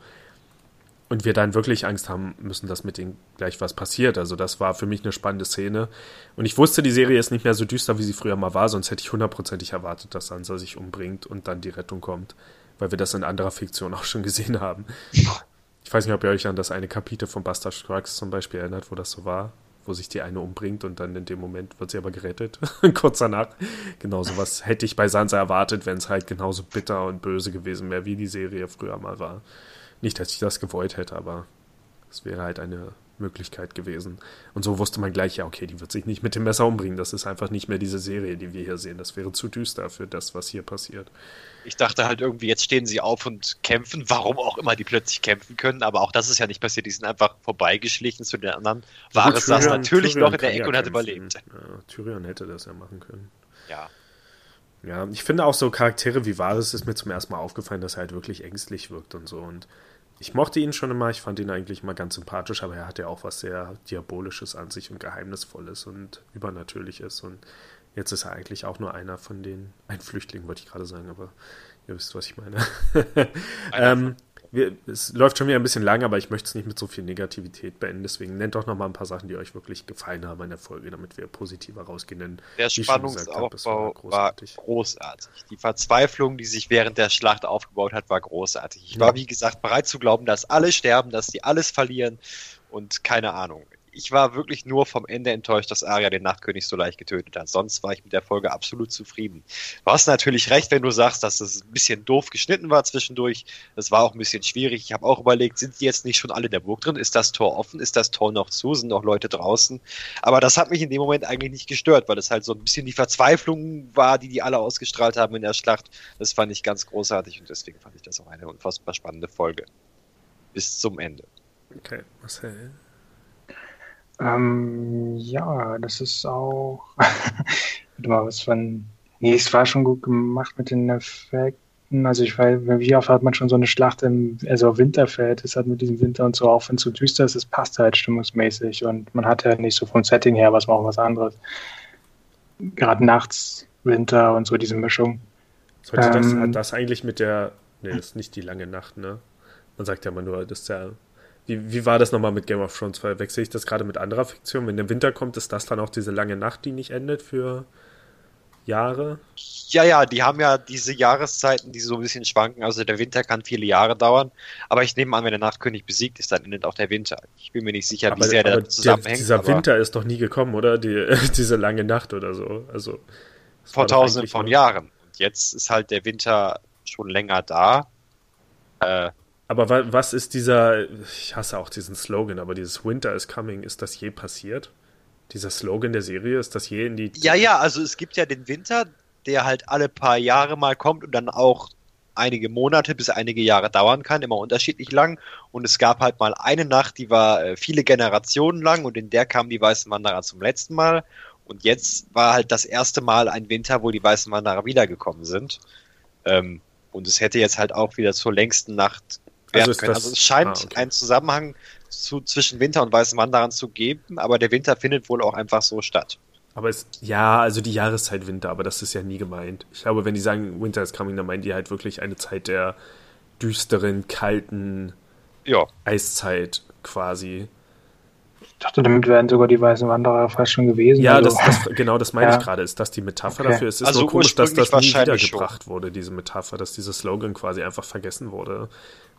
Und wir dann wirklich Angst haben müssen, dass mit denen gleich was passiert. Also das war für mich eine spannende Szene. Und ich wusste, die Serie ist nicht mehr so düster, wie sie früher mal war. Sonst hätte ich hundertprozentig erwartet, dass Sansa sich umbringt und dann die Rettung kommt. Weil wir das in anderer Fiktion auch schon gesehen haben. Ich weiß nicht, ob ihr euch an das eine Kapitel von Buster Scruggs zum Beispiel erinnert, wo das so war. Wo sich die eine umbringt und dann in dem Moment wird sie aber gerettet. Kurz danach. Genau sowas hätte ich bei Sansa erwartet, wenn es halt genauso bitter und böse gewesen wäre, wie die Serie früher mal war. Nicht, dass ich das gewollt hätte, aber es wäre halt eine Möglichkeit gewesen. Und so wusste man gleich, ja, okay, die wird sich nicht mit dem Messer umbringen. Das ist einfach nicht mehr diese Serie, die wir hier sehen. Das wäre zu düster für das, was hier passiert. Ich dachte halt irgendwie, jetzt stehen sie auf und kämpfen, warum auch immer die plötzlich kämpfen können. Aber auch das ist ja nicht passiert. Die sind einfach vorbeigeschlichen zu den anderen. Varys saß natürlich noch in der Ecke und hat überlebt. Ja, Tyrion hätte das ja machen können. Ja. Ja, ich finde auch so Charaktere wie Varys ist mir zum ersten Mal aufgefallen, dass er halt wirklich ängstlich wirkt und so. Und ich mochte ihn schon immer, ich fand ihn eigentlich immer ganz sympathisch, aber er hat ja auch was sehr Diabolisches an sich und Geheimnisvolles und Übernatürliches. Und jetzt ist er eigentlich auch nur einer von den, ein Flüchtling wollte ich gerade sagen, aber ihr wisst, was ich meine. ähm, wir, es läuft schon wieder ein bisschen lang, aber ich möchte es nicht mit so viel Negativität beenden, deswegen nennt doch nochmal ein paar Sachen, die euch wirklich gefallen haben in der Folge, damit wir positiver rausgehen. Denn der Spannungsaufbau war, war großartig. Die Verzweiflung, die sich während der Schlacht aufgebaut hat, war großartig. Ich ja. war, wie gesagt, bereit zu glauben, dass alle sterben, dass die alles verlieren und keine Ahnung. Ich war wirklich nur vom Ende enttäuscht, dass Arya den Nachtkönig so leicht getötet hat. Sonst war ich mit der Folge absolut zufrieden. Du hast natürlich recht, wenn du sagst, dass das ein bisschen doof geschnitten war zwischendurch. Das war auch ein bisschen schwierig. Ich habe auch überlegt, sind die jetzt nicht schon alle in der Burg drin? Ist das Tor offen? Ist das Tor noch zu? Sind noch Leute draußen? Aber das hat mich in dem Moment eigentlich nicht gestört, weil das halt so ein bisschen die Verzweiflung war, die die alle ausgestrahlt haben in der Schlacht. Das fand ich ganz großartig und deswegen fand ich das auch eine unfassbar spannende Folge. Bis zum Ende. Okay, Marcel. Ähm, ja, das ist auch. Warte mal, was von. Nee, es war schon gut gemacht mit den Effekten. Also, ich weiß, wie oft hat man schon so eine Schlacht im. Also, auf Winterfell, das hat mit diesem Winter und so, auch wenn es so düster ist, es passt halt stimmungsmäßig. Und man hat ja nicht so vom Setting her, was man auch was anderes. Gerade nachts, Winter und so, diese Mischung. Sollte das, ähm, das eigentlich mit der. Nee, das ist nicht die lange Nacht, ne? Man sagt ja immer nur, das ist ja. Wie, wie war das nochmal mit Game of Thrones? Verwechsel ich das gerade mit anderer Fiktion? Wenn der Winter kommt, ist das dann auch diese lange Nacht, die nicht endet für Jahre? Ja, ja, die haben ja diese Jahreszeiten, die so ein bisschen schwanken. Also der Winter kann viele Jahre dauern. Aber ich nehme an, wenn der Nachtkönig besiegt ist, dann endet auch der Winter. Ich bin mir nicht sicher, aber, wie sehr der zusammenhängt. Der, dieser aber Winter ist doch nie gekommen, oder? Die, diese lange Nacht oder so. Also vor tausenden von Jahren. Und jetzt ist halt der Winter schon länger da. Äh, Aber was ist dieser, ich hasse auch diesen Slogan, aber dieses Winter is coming, ist das je passiert? Dieser Slogan der Serie, ist das je in die... Ja, ja, also es gibt ja den Winter, der halt alle paar Jahre mal kommt und dann auch einige Monate bis einige Jahre dauern kann, immer unterschiedlich lang. Und es gab halt mal eine Nacht, die war viele Generationen lang und in der kamen die Weißen Wanderer zum letzten Mal. Und jetzt war halt das erste Mal ein Winter, wo die Weißen Wanderer wiedergekommen sind. Und es hätte jetzt halt auch wieder zur längsten Nacht... Also, ist das, also es scheint ah, okay. einen Zusammenhang zu, zwischen Winter und Weißen Wanderern zu geben, aber der Winter findet wohl auch einfach so statt. Aber es, ja, also die Jahreszeit Winter, aber das ist ja nie gemeint. Ich glaube, wenn die sagen Winter is coming, dann meinen die halt wirklich eine Zeit der düsteren, kalten ja. Eiszeit quasi. Ich dachte, damit wären sogar die Weißen Wanderer fast schon gewesen. Ja, also. das, das, genau das meine ja. ich gerade. Ist das die Metapher okay. dafür? Es ist also nur komisch, dass das nie wiedergebracht schon. wurde, diese Metapher, dass dieser Slogan quasi einfach vergessen wurde.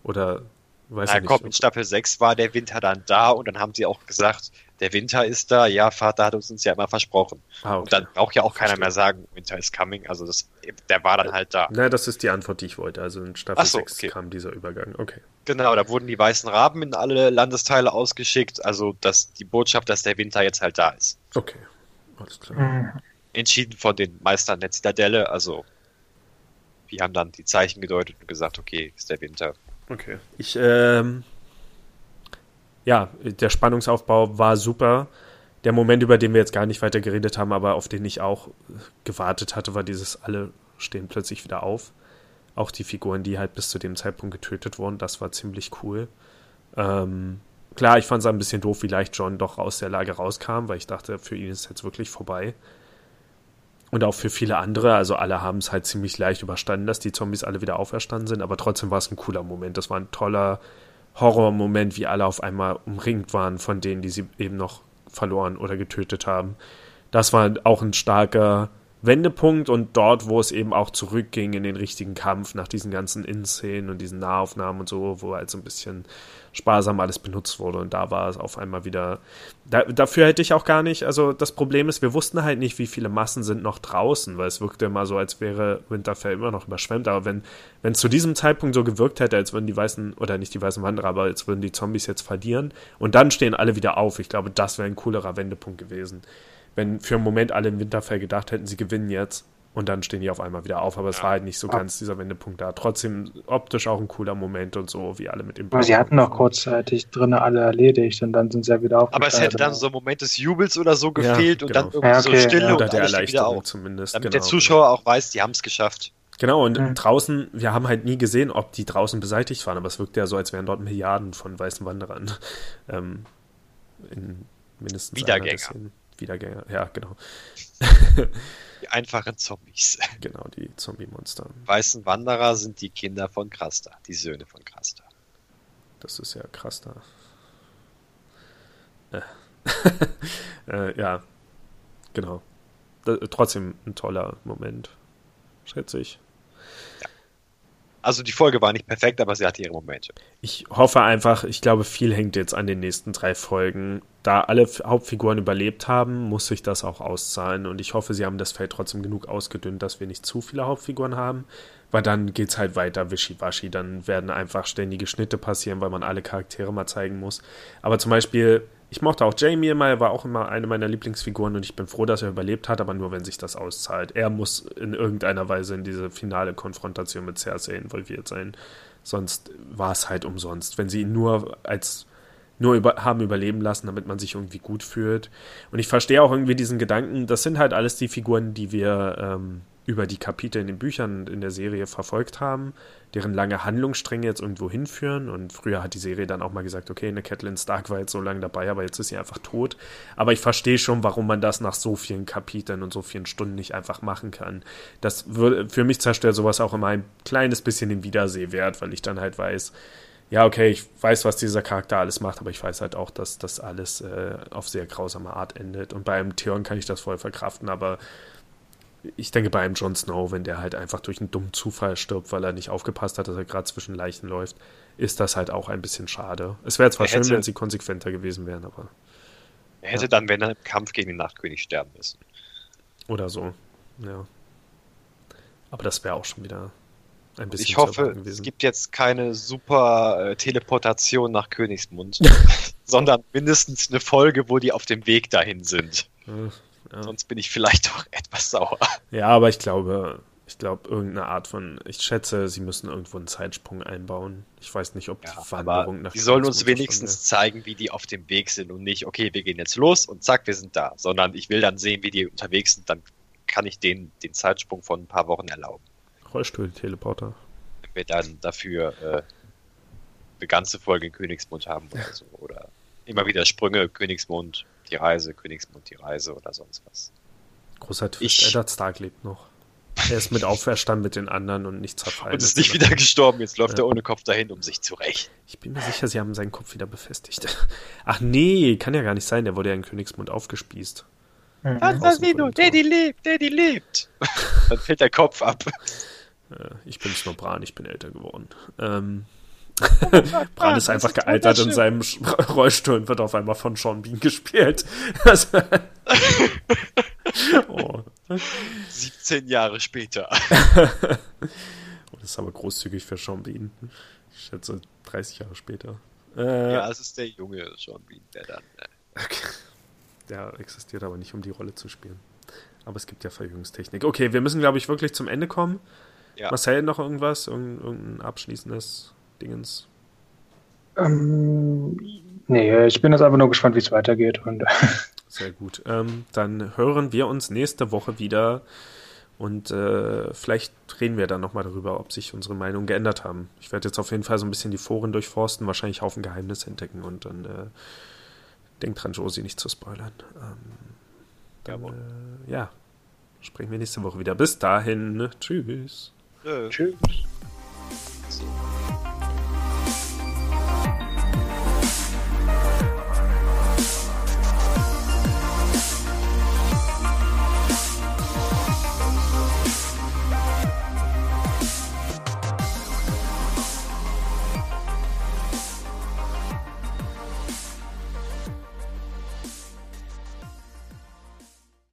Oder weiß Na, ich nicht. Komm, in Staffel sechs war der Winter dann da und dann haben sie auch gesagt, der Winter ist da, ja, Vater hat uns uns ja immer versprochen. Ah, okay. Und dann braucht ja auch keiner Verstehe. mehr sagen, Winter is coming, also das, der war dann halt da. Na, das ist die Antwort, die ich wollte, also in Staffel so, sechs okay. kam dieser Übergang, okay. Genau, da wurden die weißen Raben in alle Landesteile ausgeschickt, also das, die Botschaft, dass der Winter jetzt halt da ist. Okay, alles klar. Mhm. Entschieden von den Meistern der Zitadelle, also die haben dann die Zeichen gedeutet und gesagt, okay, ist der Winter. Okay. Ich, ähm, ja, der Spannungsaufbau war super. der Moment, über den wir jetzt gar nicht weiter geredet haben, aber auf den ich auch gewartet hatte, war dieses: alle stehen plötzlich wieder auf. Auch die Figuren, die halt bis zu dem Zeitpunkt getötet wurden, das war ziemlich cool. Ähm, klar, ich fand es ein bisschen doof, wie leicht Jon doch aus der Lage rauskam, weil ich dachte, für ihn ist jetzt wirklich vorbei. Und auch für viele andere, also alle haben es halt ziemlich leicht überstanden, dass die Zombies alle wieder auferstanden sind, aber trotzdem war es ein cooler Moment. Das war ein toller Horrormoment, wie alle auf einmal umringt waren von denen, die sie eben noch verloren oder getötet haben. Das war auch ein starker Wendepunkt und dort, wo es eben auch zurückging in den richtigen Kampf nach diesen ganzen Inszenen und diesen Nahaufnahmen und so, wo halt so ein bisschen sparsam alles benutzt wurde und da war es auf einmal wieder, da, dafür hätte ich auch gar nicht, also das Problem ist, wir wussten halt nicht, wie viele Massen sind noch draußen, weil es wirkte immer so, als wäre Winterfell immer noch überschwemmt, aber wenn wenn es zu diesem Zeitpunkt so gewirkt hätte, als würden die weißen, oder nicht die weißen Wanderer, aber als würden die Zombies jetzt verlieren und dann stehen alle wieder auf, ich glaube, das wäre ein coolerer Wendepunkt gewesen. Wenn für einen Moment alle im Winterfell gedacht hätten, sie gewinnen jetzt und dann stehen die auf einmal wieder auf. Aber es ja. war halt nicht so ja. ganz dieser Wendepunkt da. Trotzdem optisch auch ein cooler Moment und so, wie alle mit dem... Aber sie hatten noch kurzzeitig drin alle erledigt und dann sind sie ja wieder auf. Aber es hätte dann so ein Moment des Jubels oder so gefehlt ja, genau. und dann irgendwie ja, okay. so Stille ja. oder und der Erleichterung zumindest. Damit genau. der Zuschauer auch weiß, die haben es geschafft. Genau, und mhm. draußen, wir haben halt nie gesehen, ob die draußen beseitigt waren, aber es wirkte ja so, als wären dort Milliarden von weißen Wanderern. Ähm, in mindestens Wiedergänger. Wiedergänger, ja, genau. Die einfachen Zombies. Genau, die Zombie-Monster. Weißen Wanderer sind die Kinder von Craster, die Söhne von Craster. Das ist ja Craster. Äh. äh, ja, genau. Das, trotzdem ein toller Moment, schätze ich. Ja. Also die Folge war nicht perfekt, aber sie hatte ihre Momente. Ich hoffe einfach, ich glaube, viel hängt jetzt an den nächsten drei Folgen. Da alle Hauptfiguren überlebt haben, muss sich das auch auszahlen. Und ich hoffe, sie haben das Feld trotzdem genug ausgedünnt, dass wir nicht zu viele Hauptfiguren haben. Weil dann geht's halt weiter wischiwaschi. Dann werden einfach ständige Schnitte passieren, weil man alle Charaktere mal zeigen muss. Aber zum Beispiel, ich mochte auch Jamie immer, er war auch immer eine meiner Lieblingsfiguren und ich bin froh, dass er überlebt hat, aber nur, wenn sich das auszahlt. Er muss in irgendeiner Weise in diese finale Konfrontation mit Cersei involviert sein. Sonst war es halt umsonst. Wenn sie ihn nur als nur über, haben überleben lassen, damit man sich irgendwie gut fühlt. Und ich verstehe auch irgendwie diesen Gedanken, das sind halt alles die Figuren, die wir ähm, über die Kapitel in den Büchern und in der Serie verfolgt haben, deren lange Handlungsstränge jetzt irgendwo hinführen. Und früher hat die Serie dann auch mal gesagt, okay, eine Catelyn Stark war jetzt so lange dabei, aber jetzt ist sie einfach tot. Aber ich verstehe schon, warum man das nach so vielen Kapiteln und so vielen Stunden nicht einfach machen kann. Das würde, für mich zerstört sowas auch immer ein kleines bisschen den Wiedersehwert, weil ich dann halt weiß, ja, okay, ich weiß, was dieser Charakter alles macht, aber ich weiß halt auch, dass das alles äh, auf sehr grausame Art endet. Und bei einem Theon kann ich das voll verkraften, aber ich denke bei einem Jon Snow, wenn der halt einfach durch einen dummen Zufall stirbt, weil er nicht aufgepasst hat, dass er gerade zwischen Leichen läuft, ist das halt auch ein bisschen schade. Es wäre zwar er schön, hätte, wenn sie konsequenter gewesen wären, aber... Er hätte ja. dann, wenn er im Kampf gegen den Nachtkönig sterben müssen. Oder so, ja. Aber das wäre auch schon wieder ein bisschen... Ich hoffe, es gibt jetzt keine super äh, Teleportation nach Königsmund, sondern mindestens eine Folge, wo die auf dem Weg dahin sind. Ja. Ja. Sonst bin ich vielleicht doch etwas sauer. Ja, aber ich glaube, ich glaube, irgendeine Art von, ich schätze, sie müssen irgendwo einen Zeitsprung einbauen. Ich weiß nicht, ob die ja, Wanderung nach... Sie sollen uns wenigstens zeigen, wie die auf dem Weg sind und nicht, okay, wir gehen jetzt los und zack, wir sind da. Sondern ich will dann sehen, wie die unterwegs sind, dann kann ich denen den Zeitsprung von ein paar Wochen erlauben. Rollstuhl-Teleporter. Wenn wir dann dafür äh, eine ganze Folge in Königsmund haben oder ja. so. Oder immer wieder Sprünge, Königsmund, die Reise, Königsmund, die Reise oder sonst was. Großer Twist, Eddard Stark lebt noch. Er ist mit auferstanden mit den anderen und nicht zerfallen. Und ist nicht wieder gestorben, jetzt läuft ja. er ohne Kopf dahin, um sich zu rächen. Ich bin mir sicher, sie haben seinen Kopf wieder befestigt. Ach nee, kann ja gar nicht sein, der wurde ja in Königsmund aufgespießt. Mhm. Was, was, Nino? Daddy lebt, Daddy lebt. Dann fällt der Kopf ab. Ich bin Snobran, ich bin älter geworden. Ähm... Bran ist einfach gealtert in seinem Rollstuhl und wird auf einmal von Sean Bean gespielt. oh. siebzehn Jahre später. Oh, das ist aber großzügig für Sean Bean. Ich schätze dreißig Jahre später. Äh, ja, es ist der junge Sean Bean, der dann... Äh. Okay. Der existiert aber nicht, um die Rolle zu spielen. Aber es gibt ja Verjüngungstechnik. Okay, wir müssen, glaube ich, wirklich zum Ende kommen. Ja. Marcel, noch irgendwas? Irgend, irgendein abschließendes... Dingens. Ähm, nee, ich bin jetzt einfach nur gespannt, wie es weitergeht. Und Sehr gut. Ähm, dann hören wir uns nächste Woche wieder und äh, vielleicht reden wir dann nochmal darüber, ob sich unsere Meinungen geändert haben. Ich werde jetzt auf jeden Fall so ein bisschen die Foren durchforsten, wahrscheinlich Haufen Geheimnisse entdecken und dann äh, denkt dran, Josie nicht zu spoilern. Ähm, dann, Jawohl. Äh, ja, sprechen wir nächste Woche wieder. Bis dahin. Tschüss. Ja. Tschüss.